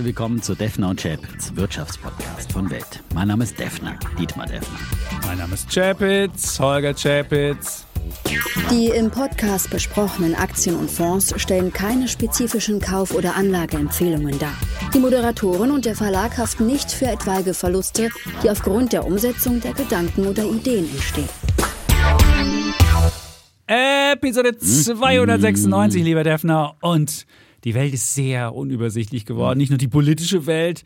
herzlich willkommen zu Deffner und Zschäpitz, Wirtschaftspodcast von Welt. Mein Name ist Deffner, Dietmar Deffner. Mein Name ist Zschäpitz, Holger Zschäpitz. Die im Podcast besprochenen Aktien und Fonds stellen keine spezifischen Kauf- oder Anlageempfehlungen dar. Die Moderatoren und der Verlag haften nicht für etwaige Verluste, die aufgrund der Umsetzung der Gedanken oder Ideen entstehen. Episode 296, lieber Deffner, und die Welt ist sehr unübersichtlich geworden. Nicht nur die politische Welt,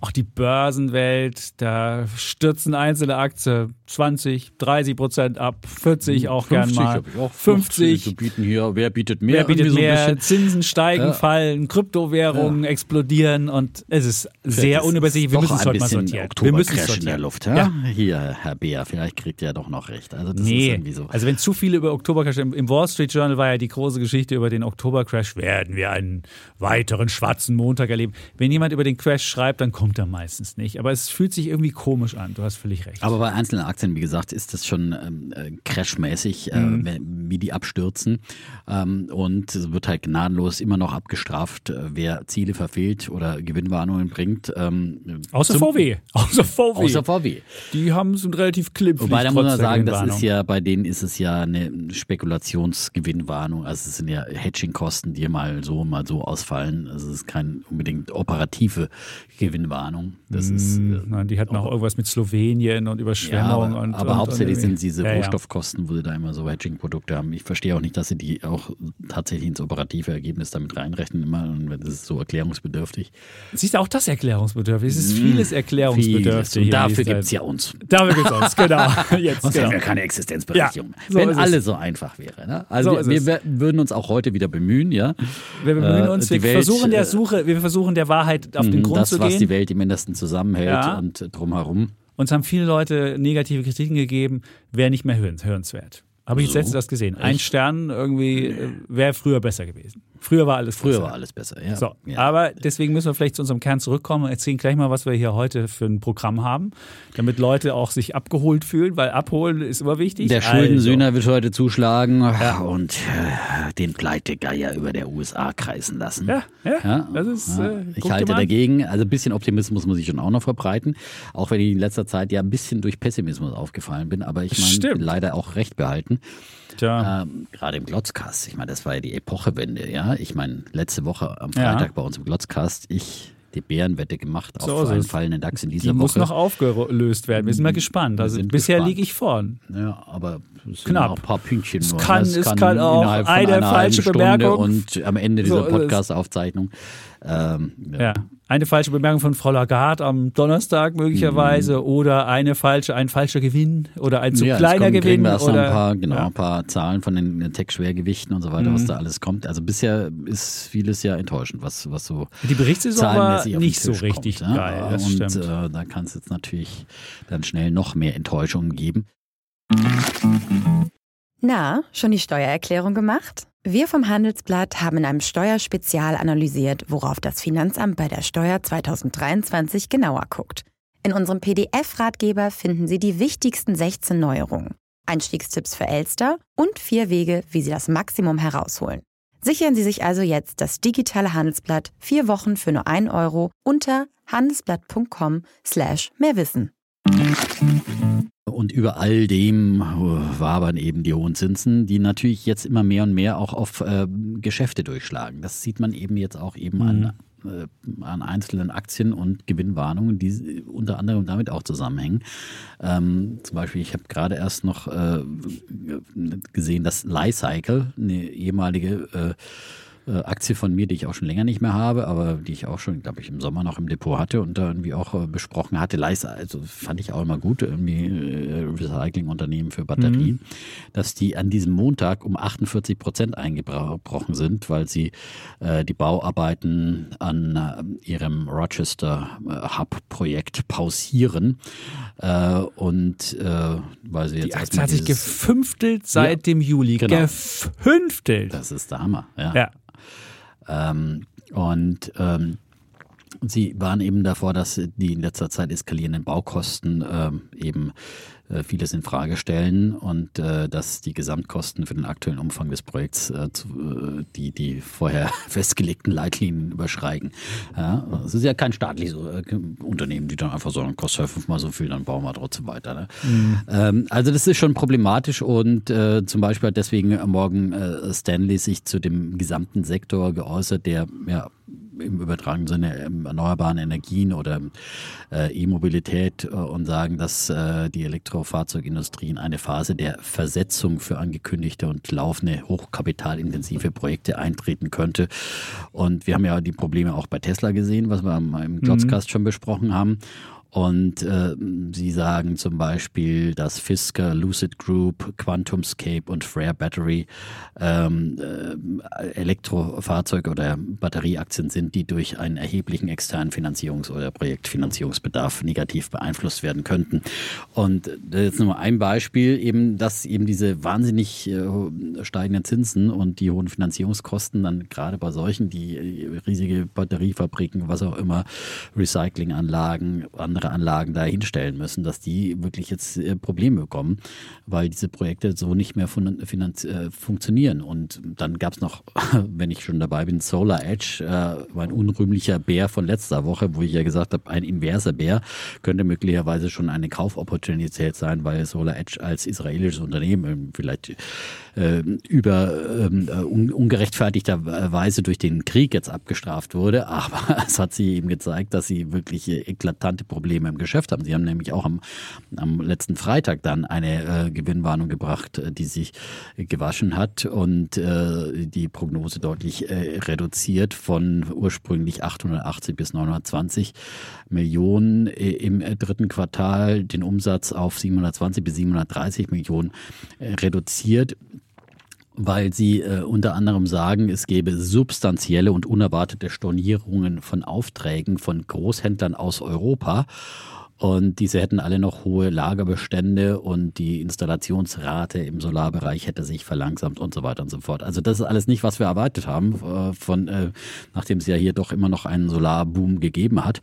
auch die Börsenwelt. Da stürzen einzelne Aktien 20%, 30% ab, 40% auch gern mal. 50 zu bieten hier. Wer bietet mehr? Wer bietet mehr? So Zinsen steigen, fallen, Kryptowährungen explodieren und es ist sehr unübersichtlich. Wir müssen es heute mal sortieren. Wir müssen es sortieren. In der Luft, ja? Hier, Herr Beer, vielleicht kriegt ihr ja doch noch recht. Also das ist irgendwie so. Also wenn zu viele über Oktobercrash, im Wall Street Journal war ja die große Geschichte über den Oktobercrash, werden wir einen weiteren schwarzen Montag erleben. Wenn jemand über den Crash schreibt, dann kommt er meistens nicht. Aber es fühlt sich irgendwie komisch an. Du hast völlig recht. Aber bei einzelnen Aktien, wie gesagt, ist das schon crashmäßig, wie die abstürzen. Und es wird halt gnadenlos immer noch abgestraft, wer Ziele verfehlt oder Gewinnwarnungen bringt. Außer VW. Die haben es relativ klimpflich. Wobei, da muss man sagen, das ist ja, bei denen ist es ja eine Spekulationsgewinnwarnung. Also es sind ja Hedging-Kosten, die mal so ausfallen. Also es ist keine unbedingt operative Gewinnwarnung. Das ist, nein, die hatten auch irgendwas mit Slowenien und Überschwemmung. Ja, aber hauptsächlich sind diese Rohstoffkosten, wo sie da immer so Hedging-Produkte haben. Ich verstehe auch nicht, dass sie die auch tatsächlich ins operative Ergebnis damit reinrechnen immer. Und das ist so erklärungsbedürftig. Siehst du, auch das erklärungsbedürftig. Es ist vieles erklärungsbedürftig. Vieles. Und dafür gibt es ja uns. Dafür gibt es uns, genau. Sonst hätten wir keine Existenzberechtigung mehr. So wenn alles so einfach wäre. Ne? Also so wir würden uns auch heute wieder bemühen. Ja? Wir bemühen uns, wir versuchen der Wahrheit auf den Grund zu gehen. Was die Welt im Mindesten zusammenhält und drumherum. Uns haben viele Leute negative Kritiken gegeben, wäre nicht mehr hörenswert. Habe ich jetzt letztens das gesehen. Ein Stern irgendwie wäre früher besser gewesen. Früher war alles besser, ja. So, ja. Aber deswegen müssen wir vielleicht zu unserem Kern zurückkommen und erzählen gleich mal, was wir hier heute für ein Programm haben, damit Leute auch sich abgeholt fühlen, weil abholen ist immer wichtig. Der Schuldensühner wird heute zuschlagen und den Pleitegeier über der USA kreisen lassen. Ja. Das ist, ich halte dagegen. Also ein bisschen Optimismus muss ich schon auch noch verbreiten, auch wenn ich in letzter Zeit ja ein bisschen durch Pessimismus aufgefallen bin, aber ich meine, leider auch recht behalten. Tja. Gerade im Glotzcast. Ich meine, das war ja die Epochewende, ja. Ich meine, letzte Woche am Freitag bei uns im Glotzcast, die Bärenwette gemacht auf einen fallenden DAX in dieser Woche. Die muss noch aufgelöst werden. Wir sind mal gespannt. Also bisher liege ich vorn. Ja, aber es sind noch ein paar Pünktchen. Es kann auch eine falsche Bemerkung. Und am Ende dieser Podcast-Aufzeichnung. Eine falsche Bemerkung von Frau Lagarde am Donnerstag möglicherweise oder ein falscher Gewinn oder ein zu kleiner Gewinn. Wir erst oder ein paar Zahlen von den Tech-Schwergewichten und so weiter, was da alles kommt. Also bisher ist vieles ja enttäuschend, was so die Berichtssaison war nicht so richtig kommt, geil. Ja? Das stimmt. Da kann es jetzt natürlich dann schnell noch mehr Enttäuschungen geben. Na, schon die Steuererklärung gemacht? Wir vom Handelsblatt haben in einem Steuerspezial analysiert, worauf das Finanzamt bei der Steuer 2023 genauer guckt. In unserem PDF-Ratgeber finden Sie die wichtigsten 16 Neuerungen, Einstiegstipps für Elster und 4 Wege, wie Sie das Maximum herausholen. Sichern Sie sich also jetzt das digitale Handelsblatt 4 Wochen für nur 1 € unter handelsblatt.com/mehrwissen. Und über all dem wabern eben die hohen Zinsen, die natürlich jetzt immer mehr und mehr auch auf Geschäfte durchschlagen. Das sieht man eben jetzt auch eben an einzelnen Aktien und Gewinnwarnungen, die unter anderem damit auch zusammenhängen. Zum Beispiel, ich habe gerade erst noch gesehen, dass Li-Cycle, eine ehemalige Aktie von mir, die ich auch schon länger nicht mehr habe, aber die ich auch schon, glaube ich, im Sommer noch im Depot hatte und da irgendwie auch besprochen hatte. Also fand ich auch immer gut, irgendwie Recycling-Unternehmen für Batterien, dass die an diesem Montag um 48% eingebrochen sind, weil sie die Bauarbeiten an ihrem Rochester Hub-Projekt pausieren und weil sie jetzt die Aktie hat sich gefünftelt seit dem Juli. Genau. Gefünftelt! Das ist der Hammer, ja. Und Sie waren eben davor, dass die in letzter Zeit eskalierenden Baukosten eben vieles in Frage stellen und dass die Gesamtkosten für den aktuellen Umfang des Projekts die vorher festgelegten Leitlinien überschreiten. Ja, es ist ja kein staatliches Unternehmen, die dann einfach sagen, kostet ja 5-mal so viel, dann bauen wir trotzdem weiter. Ne? Mhm. Also das ist schon problematisch und zum Beispiel hat deswegen morgen Stanley sich zu dem gesamten Sektor geäußert, der ja im übertragenen Sinne erneuerbaren Energien oder E-Mobilität und sagen, dass die Elektrofahrzeugindustrie in eine Phase der Versetzung für angekündigte und laufende hochkapitalintensive Projekte eintreten könnte. Und wir haben ja die Probleme auch bei Tesla gesehen, was wir im Klotzcast schon besprochen haben. Und sie sagen zum Beispiel, dass Fisker, Lucid Group, QuantumScape und Freer Battery Elektrofahrzeug- oder Batterieaktien sind, die durch einen erheblichen externen Finanzierungs- oder Projektfinanzierungsbedarf negativ beeinflusst werden könnten. Und jetzt nur ein Beispiel, eben, dass eben diese wahnsinnig steigenden Zinsen und die hohen Finanzierungskosten dann gerade bei solchen, die riesige Batteriefabriken, was auch immer, Recyclinganlagen, andere Anlagen da hinstellen müssen, dass die wirklich jetzt Probleme bekommen, weil diese Projekte so nicht mehr funktionieren. Und dann gab es noch, wenn ich schon dabei bin, SolarEdge, mein unrühmlicher Bär von letzter Woche, wo ich ja gesagt habe, ein inverser Bär könnte möglicherweise schon eine Kaufopportunität sein, weil SolarEdge als israelisches Unternehmen vielleicht ungerechtfertigterweise durch den Krieg jetzt abgestraft wurde. Aber es hat sie eben gezeigt, dass sie wirklich eklatante Probleme im Geschäft haben. Sie haben nämlich auch am letzten Freitag dann eine Gewinnwarnung gebracht, die sich gewaschen hat und die Prognose deutlich reduziert von ursprünglich 880 bis 920 Millionen im dritten Quartal, den Umsatz auf 720 bis 730 Millionen reduziert, weil sie unter anderem sagen, es gebe substanzielle und unerwartete Stornierungen von Aufträgen von Großhändlern aus Europa. Und diese hätten alle noch hohe Lagerbestände und die Installationsrate im Solarbereich hätte sich verlangsamt und so weiter und so fort. Also das ist alles nicht, was wir erwartet haben, nachdem es ja hier doch immer noch einen Solarboom gegeben hat.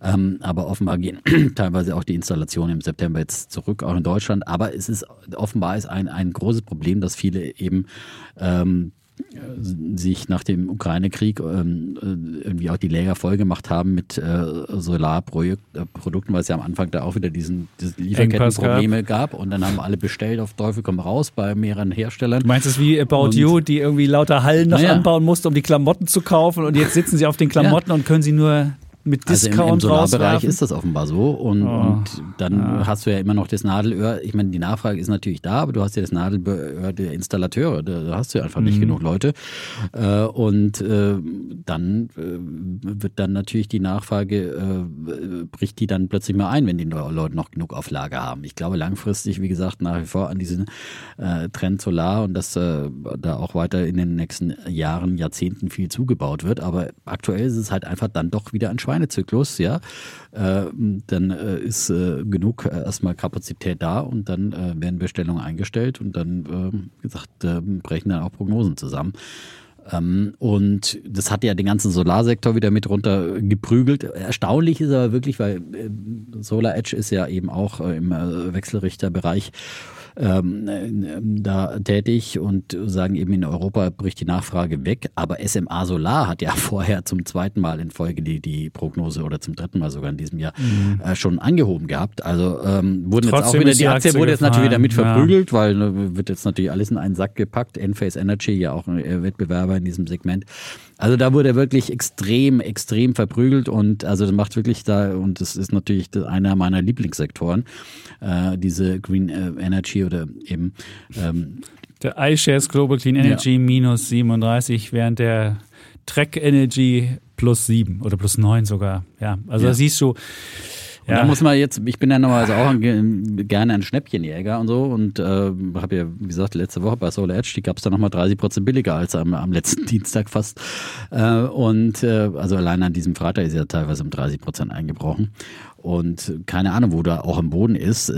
Aber offenbar gehen teilweise auch die Installationen im September jetzt zurück, auch in Deutschland. Aber es ist offenbar ein großes Problem, dass viele eben sich nach dem Ukraine-Krieg irgendwie auch die Lega voll gemacht haben mit Solarprodukten, weil es ja am Anfang da auch wieder diese Lieferkettenprobleme gab und dann haben alle bestellt, auf Teufel komm raus, bei mehreren Herstellern. Du meinst es wie About You, die irgendwie lauter Hallen noch anbauen musste, um die Klamotten zu kaufen und jetzt sitzen sie auf den Klamotten und können sie nur mit Discount also im Solarbereich ist das offenbar so und dann hast du ja immer noch das Nadelöhr, ich meine, die Nachfrage ist natürlich da, aber du hast ja das Nadelöhr der Installateure, da hast du ja einfach nicht genug Leute und dann wird dann natürlich die Nachfrage, bricht die dann plötzlich mal ein, wenn die Leute noch genug auf Lager haben. Ich glaube langfristig, wie gesagt, nach wie vor an diesen Trend Solar und dass da auch weiter in den nächsten Jahren, Jahrzehnten viel zugebaut wird, aber aktuell ist es halt einfach dann doch wieder ein Schweinezyklus, ja, dann ist genug erstmal Kapazität da und dann werden Bestellungen eingestellt und dann, wie gesagt, brechen dann auch Prognosen zusammen. Und das hat ja den ganzen Solarsektor wieder mit runter geprügelt. Erstaunlich ist aber wirklich, weil SolarEdge ist ja eben auch im Wechselrichterbereich da tätig und sagen eben, in Europa bricht die Nachfrage weg. Aber SMA Solar hat ja vorher zum zweiten Mal in Folge die Prognose oder zum dritten Mal sogar in diesem Jahr schon angehoben gehabt. Also wurden jetzt auch wieder die Aktie wurde jetzt natürlich wieder mit verprügelt, weil wird jetzt natürlich alles in einen Sack gepackt. Enphase Energy, ja auch ein Wettbewerber in diesem Segment. Also da wurde er wirklich extrem, extrem verprügelt und also das macht wirklich da, und das ist natürlich einer meiner Lieblingssektoren, diese Green Energy oder eben der iShares Global Clean Energy minus 37, während der Trek Energy plus 7 oder plus 9 sogar. Ja, also da siehst du. Ja. Und da muss man jetzt, ich bin ja normalerweise auch gerne ein Schnäppchenjäger und so und habe ja, wie gesagt, letzte Woche bei SolarEdge, die gab es dann nochmal 30% billiger als am letzten Dienstag fast. Also allein an diesem Freitag ist ja teilweise um 30% eingebrochen. Und keine Ahnung, wo da auch im Boden ist.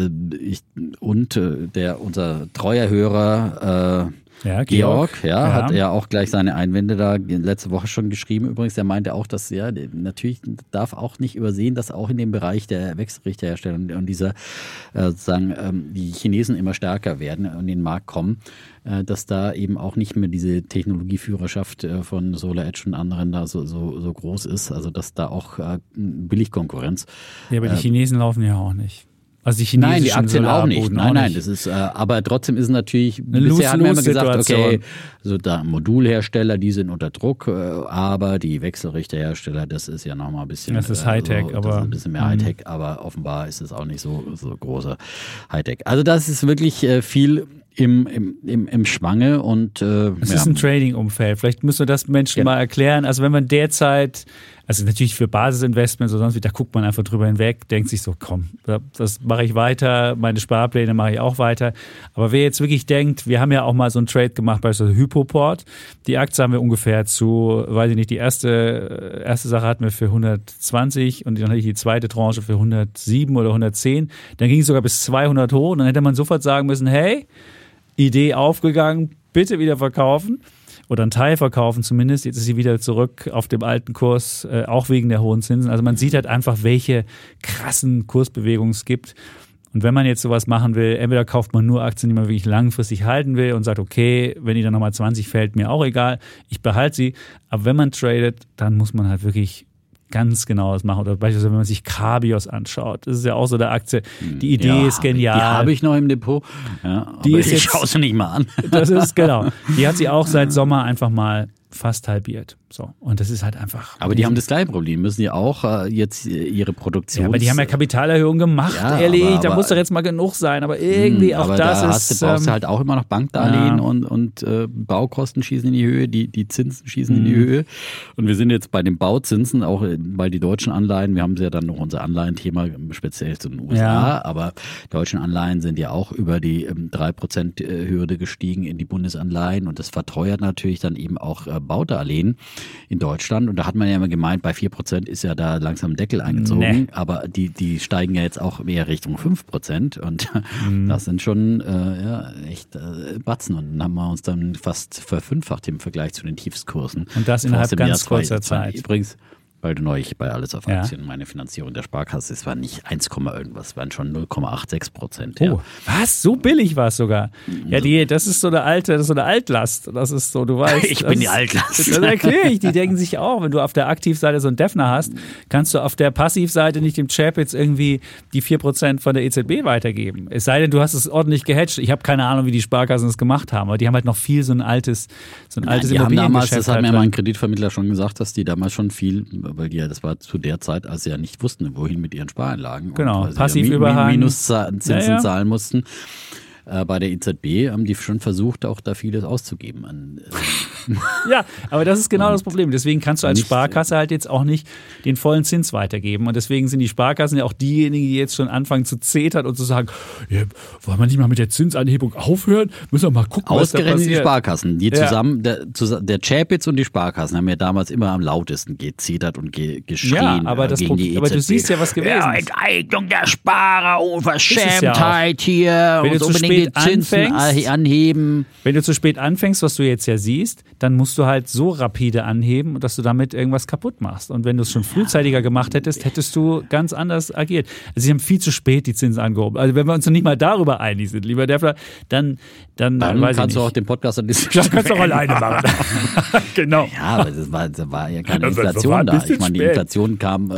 Unser treuer Hörer Ja, Georg ja, hat ja auch gleich seine Einwände da letzte Woche schon geschrieben. Übrigens, er meinte auch, dass ja, natürlich darf auch nicht übersehen, dass auch in dem Bereich der Wechselrichterherstellung und dieser, sozusagen, die Chinesen immer stärker werden und in den Markt kommen, dass da eben auch nicht mehr diese Technologieführerschaft von SolarEdge und anderen da so groß ist. Also, dass da auch Billigkonkurrenz. Ja, aber die Chinesen laufen ja auch nicht. Also die chinesischen die Aktien auch nicht. Nein, das ist, aber trotzdem ist natürlich, bisher haben wir immer gesagt, okay, so da Modulhersteller, die sind unter Druck, aber die Wechselrichterhersteller, das ist ja nochmal ein bisschen. Das ist Hightech, so, aber. Das ist ein bisschen mehr Hightech, aber offenbar ist es auch nicht so großer Hightech. Also das ist wirklich viel im Schwange und. Es ist ein Trading-Umfeld. Vielleicht müssen wir das Menschen mal erklären. Also wenn man derzeit. Also natürlich für Basisinvestments oder sonst wie, da guckt man einfach drüber hinweg, denkt sich so, komm, das mache ich weiter, meine Sparpläne mache ich auch weiter. Aber wer jetzt wirklich denkt, wir haben ja auch mal so einen Trade gemacht, beispielsweise Hypoport, die Aktie haben wir ungefähr zu, weiß ich nicht, die erste Sache hatten wir für 120 und dann hatte ich die zweite Tranche für 107 oder 110. Dann ging es sogar bis 200 hoch und dann hätte man sofort sagen müssen, hey, Idee aufgegangen, bitte wieder verkaufen. Oder einen Teil verkaufen zumindest. Jetzt ist sie wieder zurück auf dem alten Kurs, auch wegen der hohen Zinsen. Also man sieht halt einfach, welche krassen Kursbewegungen es gibt. Und wenn man jetzt sowas machen will, entweder kauft man nur Aktien, die man wirklich langfristig halten will und sagt, okay, wenn die dann nochmal 20 fällt, mir auch egal, ich behalte sie. Aber wenn man tradet, dann muss man halt wirklich ganz genau das machen. Oder beispielsweise, wenn man sich Carbios anschaut, das ist ja auch so eine Aktie, die Idee ist genial. Die habe ich noch im Depot, aber die ist jetzt, schaue sie nicht mal an. Das ist, genau. Die hat sie auch seit Sommer einfach mal fast halbiert. So. Und das ist halt einfach. Aber die haben das gleiche Problem, müssen ja auch jetzt ihre Produktion. Ja, aber die haben ja Kapitalerhöhungen gemacht, ja, ehrlich. Da muss doch jetzt mal genug sein. Aber irgendwie auch aber das da ist. Du brauchst halt auch immer noch Bankdarlehen und Baukosten schießen in die Höhe, die Zinsen schießen in die Höhe. Und wir sind jetzt bei den Bauzinsen, auch bei den deutschen Anleihen. Wir haben ja dann noch unser Anleihenthema speziell zu den USA. Ja. Aber deutschen Anleihen sind ja auch über die 3%-Hürde gestiegen in die Bundesanleihen. Und das verteuert natürlich dann eben auch Baudarlehen in Deutschland. Und da hat man ja immer gemeint, bei 4% ist ja da langsam ein Deckel eingezogen. Nee. Aber die steigen ja jetzt auch mehr Richtung 5%. Und das sind schon echt Batzen. Und dann haben wir uns dann fast verfünffacht im Vergleich zu den Tiefstkursen. Und das innerhalb ganz kurzer Zeit. Übrigens, weil du neulich bei Alles auf Aktien meine Finanzierung der Sparkasse, es war nicht 1, irgendwas, waren schon 0,86%. Ja. Oh, was? So billig war es sogar? Ja, das ist so eine alte, das ist so eine Altlast. Das ist so, du weißt. Ich bin die Altlast. Das erkläre ich. Die denken sich auch, wenn du auf der Aktivseite so einen Deffner hast, kannst du auf der Passivseite nicht dem Zschäpitz irgendwie die 4% von der EZB weitergeben. Es sei denn, du hast es ordentlich gehatcht. Ich habe keine Ahnung, wie die Sparkassen das gemacht haben, aber die haben halt noch viel so ein altes Immobiliengeschäft. Das hat mir mal ein Kreditvermittler schon gesagt, dass die damals schon viel, weil die ja, das war zu der Zeit, als sie ja nicht wussten, wohin mit ihren Spareinlagen. Genau, passiv überhangen. Minuszinsen zahlen mussten. Bei der EZB haben die schon versucht, auch da vieles auszugeben. Ja, aber das ist genau das Problem. Deswegen kannst du als Sparkasse halt jetzt auch nicht den vollen Zins weitergeben. Und deswegen sind die Sparkassen ja auch diejenigen, die jetzt schon anfangen zu zetern und zu sagen, ja, wollen wir nicht mal mit der Zinsanhebung aufhören? Müssen wir mal gucken, was da passiert. Ausgerechnet die Sparkassen. Die zusammen, der Zschäpitz und die Sparkassen haben ja damals immer am lautesten gezetert und geschrien gegen die EZB. Aber du siehst ja, was gewesen ist. Ja, Enteignung der Sparer, Unverschämtheit hier. Wenn du zu spät anfängst, anheben. Wenn du zu spät anfängst, was du jetzt ja siehst, dann musst du halt so rapide anheben, dass du damit irgendwas kaputt machst. Und wenn du es schon frühzeitiger gemacht hättest, hättest du ganz anders agiert. Also sie haben viel zu spät die Zinsen angehoben. Also wenn wir uns noch nicht mal darüber einig sind, lieber Deffner, dann weiß ich nicht. Dann kannst du auch den Podcast an diesem Stück kannst du auch alleine machen. Genau. Ja, aber es war ja keine Inflation da. Ich meine, die Inflation kam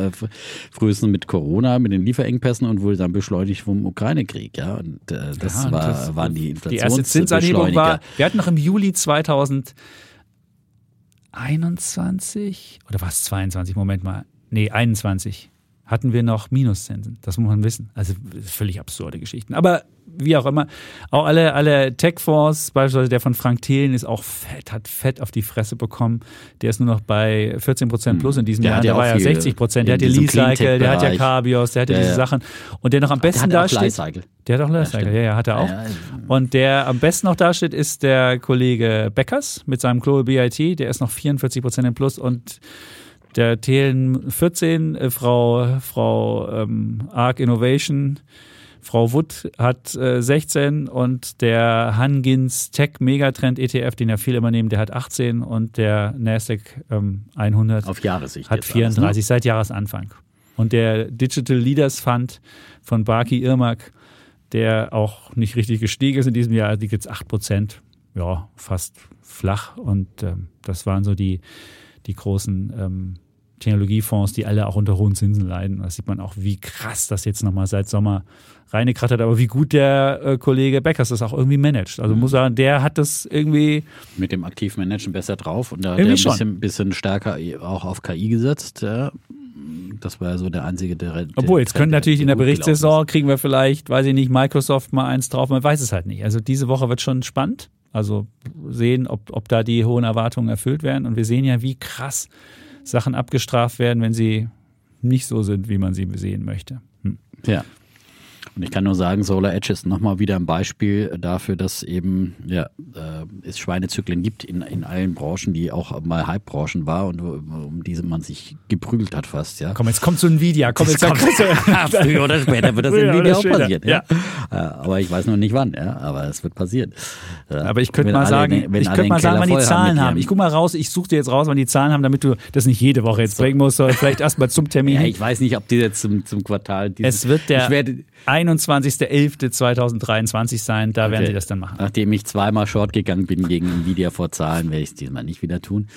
frühestens mit Corona, mit den Lieferengpässen und wurde dann beschleunigt vom Ukraine-Krieg. Ja, und das war. Waren die Inflationsbeschleuniger. Die erste Zinsanhebung war, wir hatten noch im Juli 2021 oder war es 22, Moment mal, nee, 21 hatten wir noch Minuszinsen. Das muss man wissen. Also völlig absurde Geschichten. Aber wie auch immer, auch alle Tech-Fonds, beispielsweise der von Frank Thelen, ist auch fett, hat fett auf die Fresse bekommen. Der ist nur noch bei 14% plus in diesem Jahr. Der war ja 60%. Der hat ja Li-Cycle, der hat ja Carbios, der hat ja diese Sachen. Und der noch am besten dasteht. Der hat auch Li-Cycle, ja, hat er auch. Ja. Und der am besten noch dasteht, ist der Kollege Beckers mit seinem Global BIT. Der ist noch 44% im Plus und der Thelen 14, Frau Arc Innovation Frau Wood hat 16 und der Hangins Tech Megatrend ETF, den ja viele immer nehmen, der hat 18 und der Nasdaq 100 auf Jahressicht hat 34 alles, ne? Seit Jahresanfang. Und der Digital Leaders Fund von Baki Irmak, der auch nicht richtig gestiegen ist in diesem Jahr, liegt jetzt 8%, ja, fast flach. Und das waren so die großen Technologiefonds, die alle auch unter hohen Zinsen leiden. Das sieht man auch, wie krass das jetzt nochmal seit Sommer reingekrattert hat, aber wie gut der Kollege Beckers das auch irgendwie managt. Also muss sagen, der hat das irgendwie mit dem aktiven Managen besser drauf und da hat er ein bisschen stärker auch auf KI gesetzt. Ja. Das war so der einzige, der... Obwohl, jetzt können natürlich in der Berichtssaison kriegen wir vielleicht, weiß ich nicht, Microsoft mal eins drauf, man weiß es halt nicht. Also diese Woche wird schon spannend. Also sehen, ob da die hohen Erwartungen erfüllt werden. Und wir sehen ja, wie krass Sachen abgestraft werden, wenn sie nicht so sind, wie man sie sehen möchte. Ja. Und ich kann nur sagen, SolarEdge ist nochmal wieder ein Beispiel dafür, dass eben es Schweinezyklen gibt in allen Branchen, die auch mal Hype-Branchen war und um diese man sich geprügelt hat fast. Ja. Komm, jetzt kommt zu Nvidia. Früher oder später wird das Nvidia auch passieren. Ja. Ja. Aber ich weiß noch nicht wann, ja. Aber es wird passieren. Ja. Aber ich könnte mal sagen, wann die Zahlen haben. Ich gucke mal raus, ich suche dir jetzt raus, wann die Zahlen haben, damit du das nicht jede Woche jetzt bringen musst, sondern vielleicht erstmal zum Termin. Ja, ich weiß nicht, ob die jetzt zum Quartal... Es wird der 21.11.2023 sein, da werden sie das dann machen. Nachdem ich zweimal short gegangen bin gegen Nvidia vor Zahlen, werde ich es diesmal nicht wieder tun.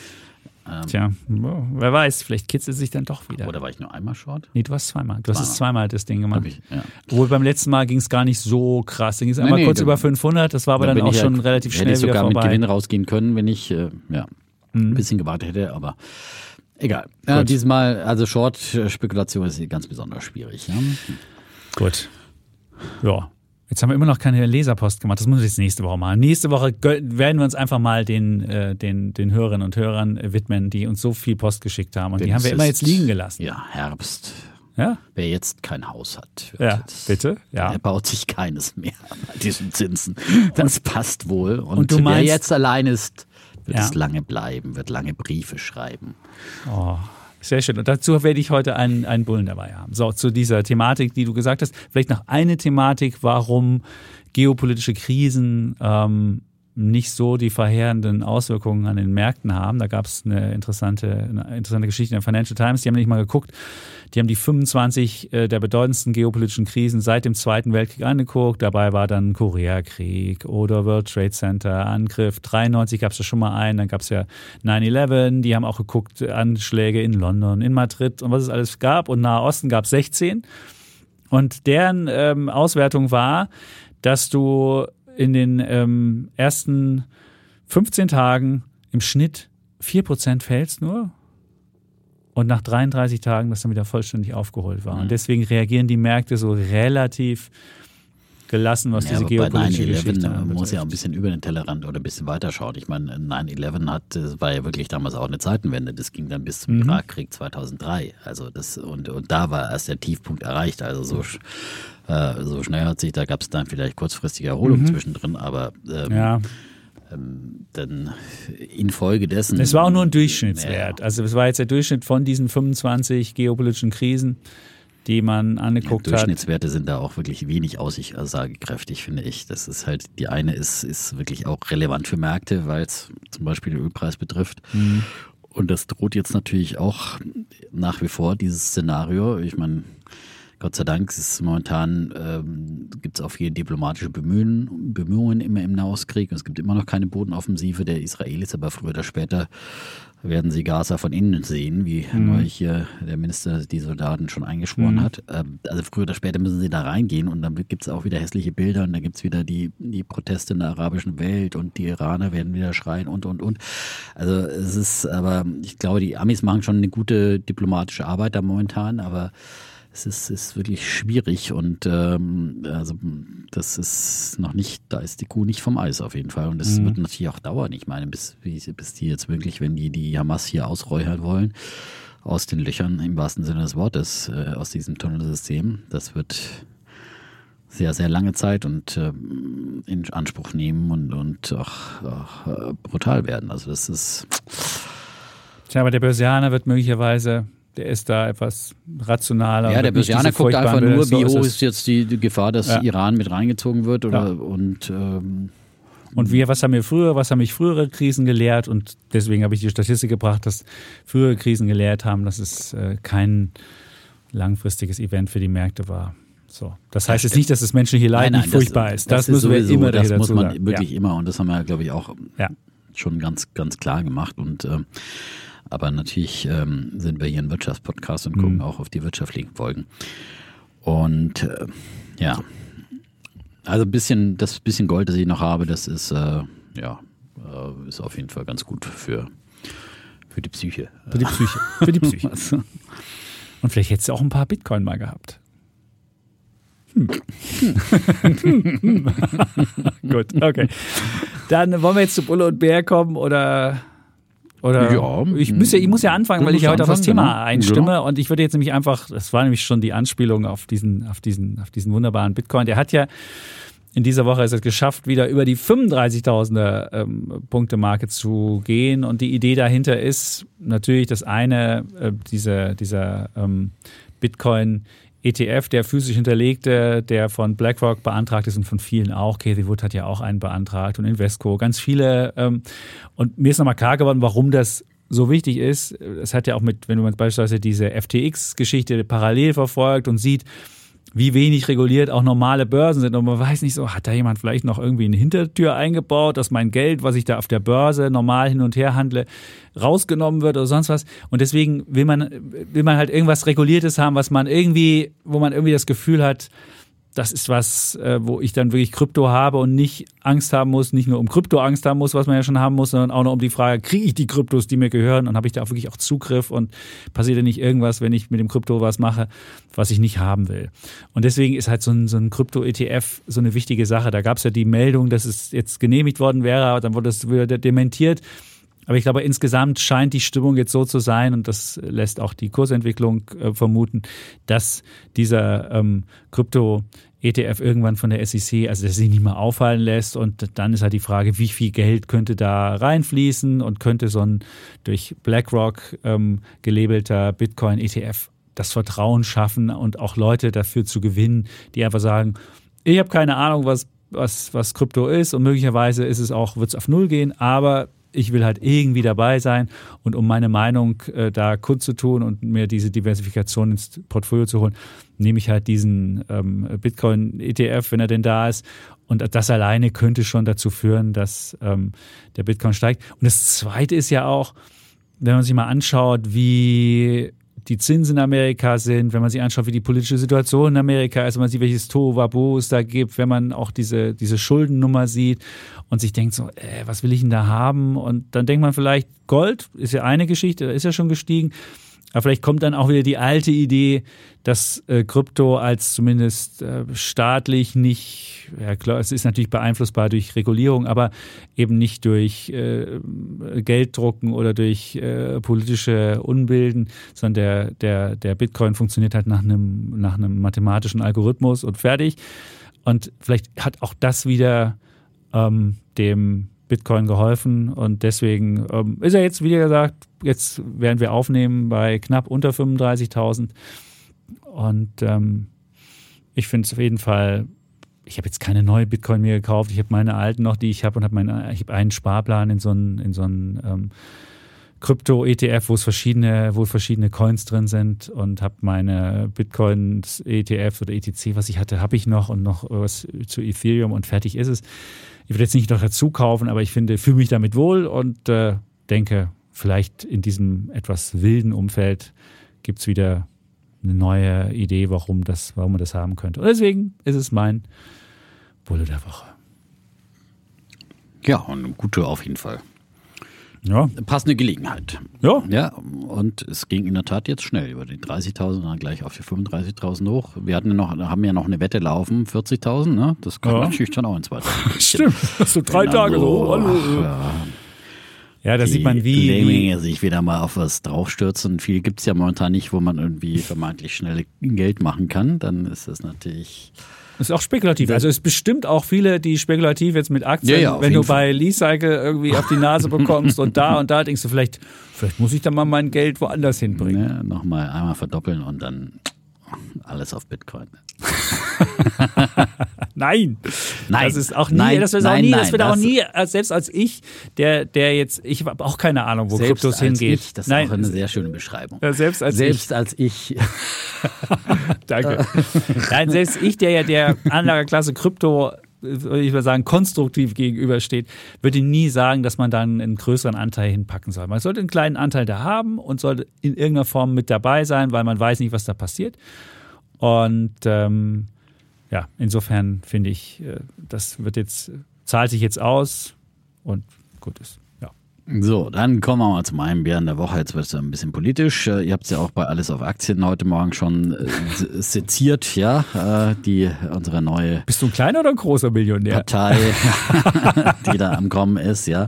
Tja, wer weiß, vielleicht kitzelt es sich dann doch wieder. Oder war ich nur einmal short? Nee, du warst zweimal. Du hast es zweimal das Ding gemacht. Obwohl beim letzten Mal ging es gar nicht so krass. Da ging es einmal kurz über 500, das war aber dann auch schon relativ schnell wieder vorbei. Hätte ich sogar mit Gewinn rausgehen können, wenn ich ein bisschen gewartet hätte, aber... Egal. Ja, diesmal, also Short-Spekulation ist ganz besonders schwierig. Ja? Gut. Ja. Jetzt haben wir immer noch keine Leserpost gemacht. Das muss ich jetzt nächste Woche machen. Nächste Woche werden wir uns einfach mal den Hörerinnen und Hörern widmen, die uns so viel Post geschickt haben. Und die haben wir immer jetzt liegen gelassen. Ja, Herbst. Ja? Wer jetzt kein Haus hat, der baut sich keines mehr an diesen Zinsen. Das passt wohl. Und du meinst, wer jetzt allein ist, wird es lange bleiben, wird lange Briefe schreiben. Oh, sehr schön. Und dazu werde ich heute einen Bullen dabei haben. So, zu dieser Thematik, die du gesagt hast. Vielleicht noch eine Thematik, warum geopolitische Krisen nicht so die verheerenden Auswirkungen an den Märkten haben. Da gab es eine interessante Geschichte in der Financial Times. Die haben nicht mal geguckt. Die haben die 25 der bedeutendsten geopolitischen Krisen seit dem Zweiten Weltkrieg angeguckt. Dabei war dann Koreakrieg oder World Trade Center Angriff. 93 gab es ja schon mal einen. Dann gab es ja 9-11. Die haben auch geguckt, Anschläge in London, in Madrid und was es alles gab. Und Nahe Osten gab es 16. Und deren Auswertung war, dass du in den ersten 15 Tagen im Schnitt 4% fällst nur und nach 33 Tagen das dann wieder vollständig aufgeholt war. Mhm. Und deswegen reagieren die Märkte so relativ gelassen, was diese geopolitische Geschichte anbetrifft. Man muss ja auch ein bisschen über den Tellerrand oder ein bisschen weiter schauen. Ich meine, 9-11 war ja wirklich damals auch eine Zeitenwende. Das ging dann bis zum Irakkrieg 2003. Also das, und da war erst der Tiefpunkt erreicht. Also so schnell hat sich, da gab es dann vielleicht kurzfristige Erholung zwischendrin, aber dann infolgedessen... Es war auch nur ein Durchschnittswert. Ja. Also es war jetzt der Durchschnitt von diesen 25 geopolitischen Krisen, die man angeguckt hat. Durchschnittswerte sind da auch wirklich wenig aussagekräftig, finde ich. Das ist halt, die eine ist wirklich auch relevant für Märkte, weil es zum Beispiel den Ölpreis betrifft. Mhm. Und das droht jetzt natürlich auch nach wie vor, dieses Szenario. Ich meine, Gott sei Dank ist momentan, gibt es auch viel diplomatische Bemühungen immer im Nahostkrieg. Es gibt immer noch keine Bodenoffensive der Israelis, aber früher oder später werden sie Gaza von innen sehen, wie neulich hier der Minister die Soldaten schon eingeschworen hat. Also früher oder später müssen sie da reingehen und dann gibt es auch wieder hässliche Bilder und dann gibt es wieder die Proteste in der arabischen Welt und die Iraner werden wieder schreien und. Also es ist, aber ich glaube, die Amis machen schon eine gute diplomatische Arbeit da momentan, aber es ist wirklich schwierig und also das ist noch nicht, da ist die Kuh nicht vom Eis auf jeden Fall und das wird natürlich auch dauern. Ich meine, bis die jetzt wirklich, wenn die Hamas hier ausräuchern wollen, aus den Löchern im wahrsten Sinne des Wortes, aus diesem Tunnelsystem, das wird sehr, sehr lange Zeit und in Anspruch nehmen und auch brutal werden. Also das ist... Tja, aber der Börsianer wird möglicherweise Der ist da etwas rationaler. Ja, der Börsianer guckt einfach nur, wie hoch ist jetzt die Gefahr, dass Iran mit reingezogen wird. Oder, und was haben mich frühere Krisen gelehrt? Und deswegen habe ich die Statistik gebracht, dass frühere Krisen gelehrt haben, dass es kein langfristiges Event für die Märkte war. So. Das heißt jetzt nicht, dass das menschliche Leid nicht furchtbar ist. Das müssen wir immer dazu sagen. Das muss man wirklich immer, und das haben wir, glaube ich, auch schon ganz, ganz klar gemacht. Und aber natürlich sind wir hier ein Wirtschaftspodcast und gucken auch auf die wirtschaftlichen Folgen. Und also das bisschen Gold, das ich noch habe, das ist ist auf jeden Fall ganz gut für die Psyche. Für die Psyche. Und vielleicht hättest du auch ein paar Bitcoin mal gehabt. Gut, okay. Dann wollen wir jetzt zu Bulle und Bär kommen oder ich muss ja anfangen, weil ich ja heute auf das Thema einstimme. Genau. Und ich würde jetzt nämlich einfach, das war nämlich schon die Anspielung auf diesen wunderbaren Bitcoin. Der hat ja in dieser Woche es geschafft, wieder über die 35.000er Punkte-Marke zu gehen. Und die Idee dahinter ist natürlich das eine, dieser Bitcoin ETF, der physisch hinterlegte, der von BlackRock beantragt ist und von vielen auch. Cathie Wood hat ja auch einen beantragt und Invesco, ganz viele. Und mir ist nochmal klar geworden, warum das so wichtig ist. Es hat ja auch wenn man beispielsweise diese FTX-Geschichte parallel verfolgt und sieht, wie wenig reguliert auch normale Börsen sind. Und man weiß nicht so, hat da jemand vielleicht noch irgendwie eine Hintertür eingebaut, dass mein Geld, was ich da auf der Börse normal hin und her handle, rausgenommen wird oder sonst was. Und deswegen will man halt irgendwas Reguliertes haben, wo man irgendwie das Gefühl hat, das ist was, wo ich dann wirklich Krypto habe und nicht Angst haben muss, nicht nur um Krypto Angst haben muss, was man ja schon haben muss, sondern auch noch um die Frage, kriege ich die Kryptos, die mir gehören, und habe ich da auch wirklich auch Zugriff und passiert ja nicht irgendwas, wenn ich mit dem Krypto was mache, was ich nicht haben will. Und deswegen ist halt so ein Krypto-ETF so eine wichtige Sache. Da gab es ja die Meldung, dass es jetzt genehmigt worden wäre, aber dann wurde es wieder dementiert. Aber ich glaube, insgesamt scheint die Stimmung jetzt so zu sein, und das lässt auch die Kursentwicklung vermuten, dass dieser Krypto-ETF irgendwann von der SEC, also dass sie nicht mehr auffallen lässt. Und dann ist halt die Frage, wie viel Geld könnte da reinfließen und könnte so ein durch BlackRock gelabelter Bitcoin-ETF das Vertrauen schaffen und auch Leute dafür zu gewinnen, die einfach sagen, ich habe keine Ahnung, was Krypto ist, und möglicherweise wird es auf Null gehen, aber ich will halt irgendwie dabei sein, und um meine Meinung da kundzutun und mir diese Diversifikation ins Portfolio zu holen, nehme ich halt diesen Bitcoin-ETF, wenn er denn da ist. Und das alleine könnte schon dazu führen, dass der Bitcoin steigt. Und das Zweite ist ja auch, wenn man sich mal anschaut, wie die Zinsen in Amerika sind, wenn man sich anschaut, wie die politische Situation in Amerika ist, wenn man sieht, welches Tohuwabohu es da gibt, wenn man auch diese Schuldennummer sieht und sich denkt so, was will ich denn da haben? Und dann denkt man vielleicht, Gold ist ja eine Geschichte, da ist ja schon gestiegen. Aber vielleicht kommt dann auch wieder die alte Idee, dass Krypto als zumindest staatlich nicht, ja klar, es ist natürlich beeinflussbar durch Regulierung, aber eben nicht durch Gelddrucken oder durch politische Unbilden, sondern der Bitcoin funktioniert halt nach einem mathematischen Algorithmus und fertig. Und vielleicht hat auch das wieder dem Bitcoin geholfen, und deswegen ist er jetzt, wie gesagt, jetzt werden wir aufnehmen bei knapp unter 35.000, und ich finde es auf jeden Fall, ich habe jetzt keine neue Bitcoin mehr gekauft, ich habe meine alten noch, die ich habe, und ich habe einen Sparplan in so einen Krypto-ETF, wo verschiedene Coins drin sind, und habe meine Bitcoin-ETF oder ETC, was ich hatte, habe ich noch, und noch was zu Ethereum, und fertig ist es. Ich würde jetzt nicht noch dazu kaufen, aber ich fühle mich damit wohl und denke, vielleicht in diesem etwas wilden Umfeld gibt es wieder eine neue Idee, warum man das haben könnte. Und deswegen ist es mein Bulle der Woche. Ja, und eine gute auf jeden Fall. Ja. Passende Gelegenheit. Ja. Ja. Und es ging in der Tat jetzt schnell über die 30.000, dann gleich auf die 35.000 hoch. Wir haben ja noch eine Wette laufen, 40.000, ne? Das kommt natürlich dann auch in 2 Tagen. Stimmt, das sind 3 Tage so. Ja, da sieht man, wie Lehrlinge sich wieder mal auf was draufstürzen. Viel gibt es ja momentan nicht, wo man irgendwie vermeintlich schnell Geld machen kann. Dann ist das natürlich Ist auch spekulativ. Also es bestimmt auch viele, die spekulativ jetzt mit Aktien, wenn du bei Li-Cycle irgendwie auf die Nase bekommst und da denkst du, vielleicht muss ich da mal mein Geld woanders hinbringen. Ne, nochmal einmal verdoppeln und dann alles auf Bitcoin. Nein. Das ist auch nie, selbst als ich, der jetzt, ich habe auch keine Ahnung, wo selbst Kryptos hingeht. Das ist auch eine sehr schöne Beschreibung. Selbst als ich. Danke. Nein, selbst ich, der ja der Anlageklasse Krypto, würde ich mal sagen, konstruktiv gegenübersteht, würde nie sagen, dass man da einen größeren Anteil hinpacken soll. Man sollte einen kleinen Anteil da haben und sollte in irgendeiner Form mit dabei sein, weil man weiß nicht, was da passiert. Und insofern finde ich, das zahlt sich jetzt aus und gut ist. Ja. So, dann kommen wir mal zu meinem Bären der Woche. Jetzt wird es ein bisschen politisch. Ihr habt es ja auch bei Alles auf Aktien heute Morgen schon seziert, ja. Unsere neue. Bist du ein kleiner oder ein großer Millionär? Partei, die da am Kommen ist, ja.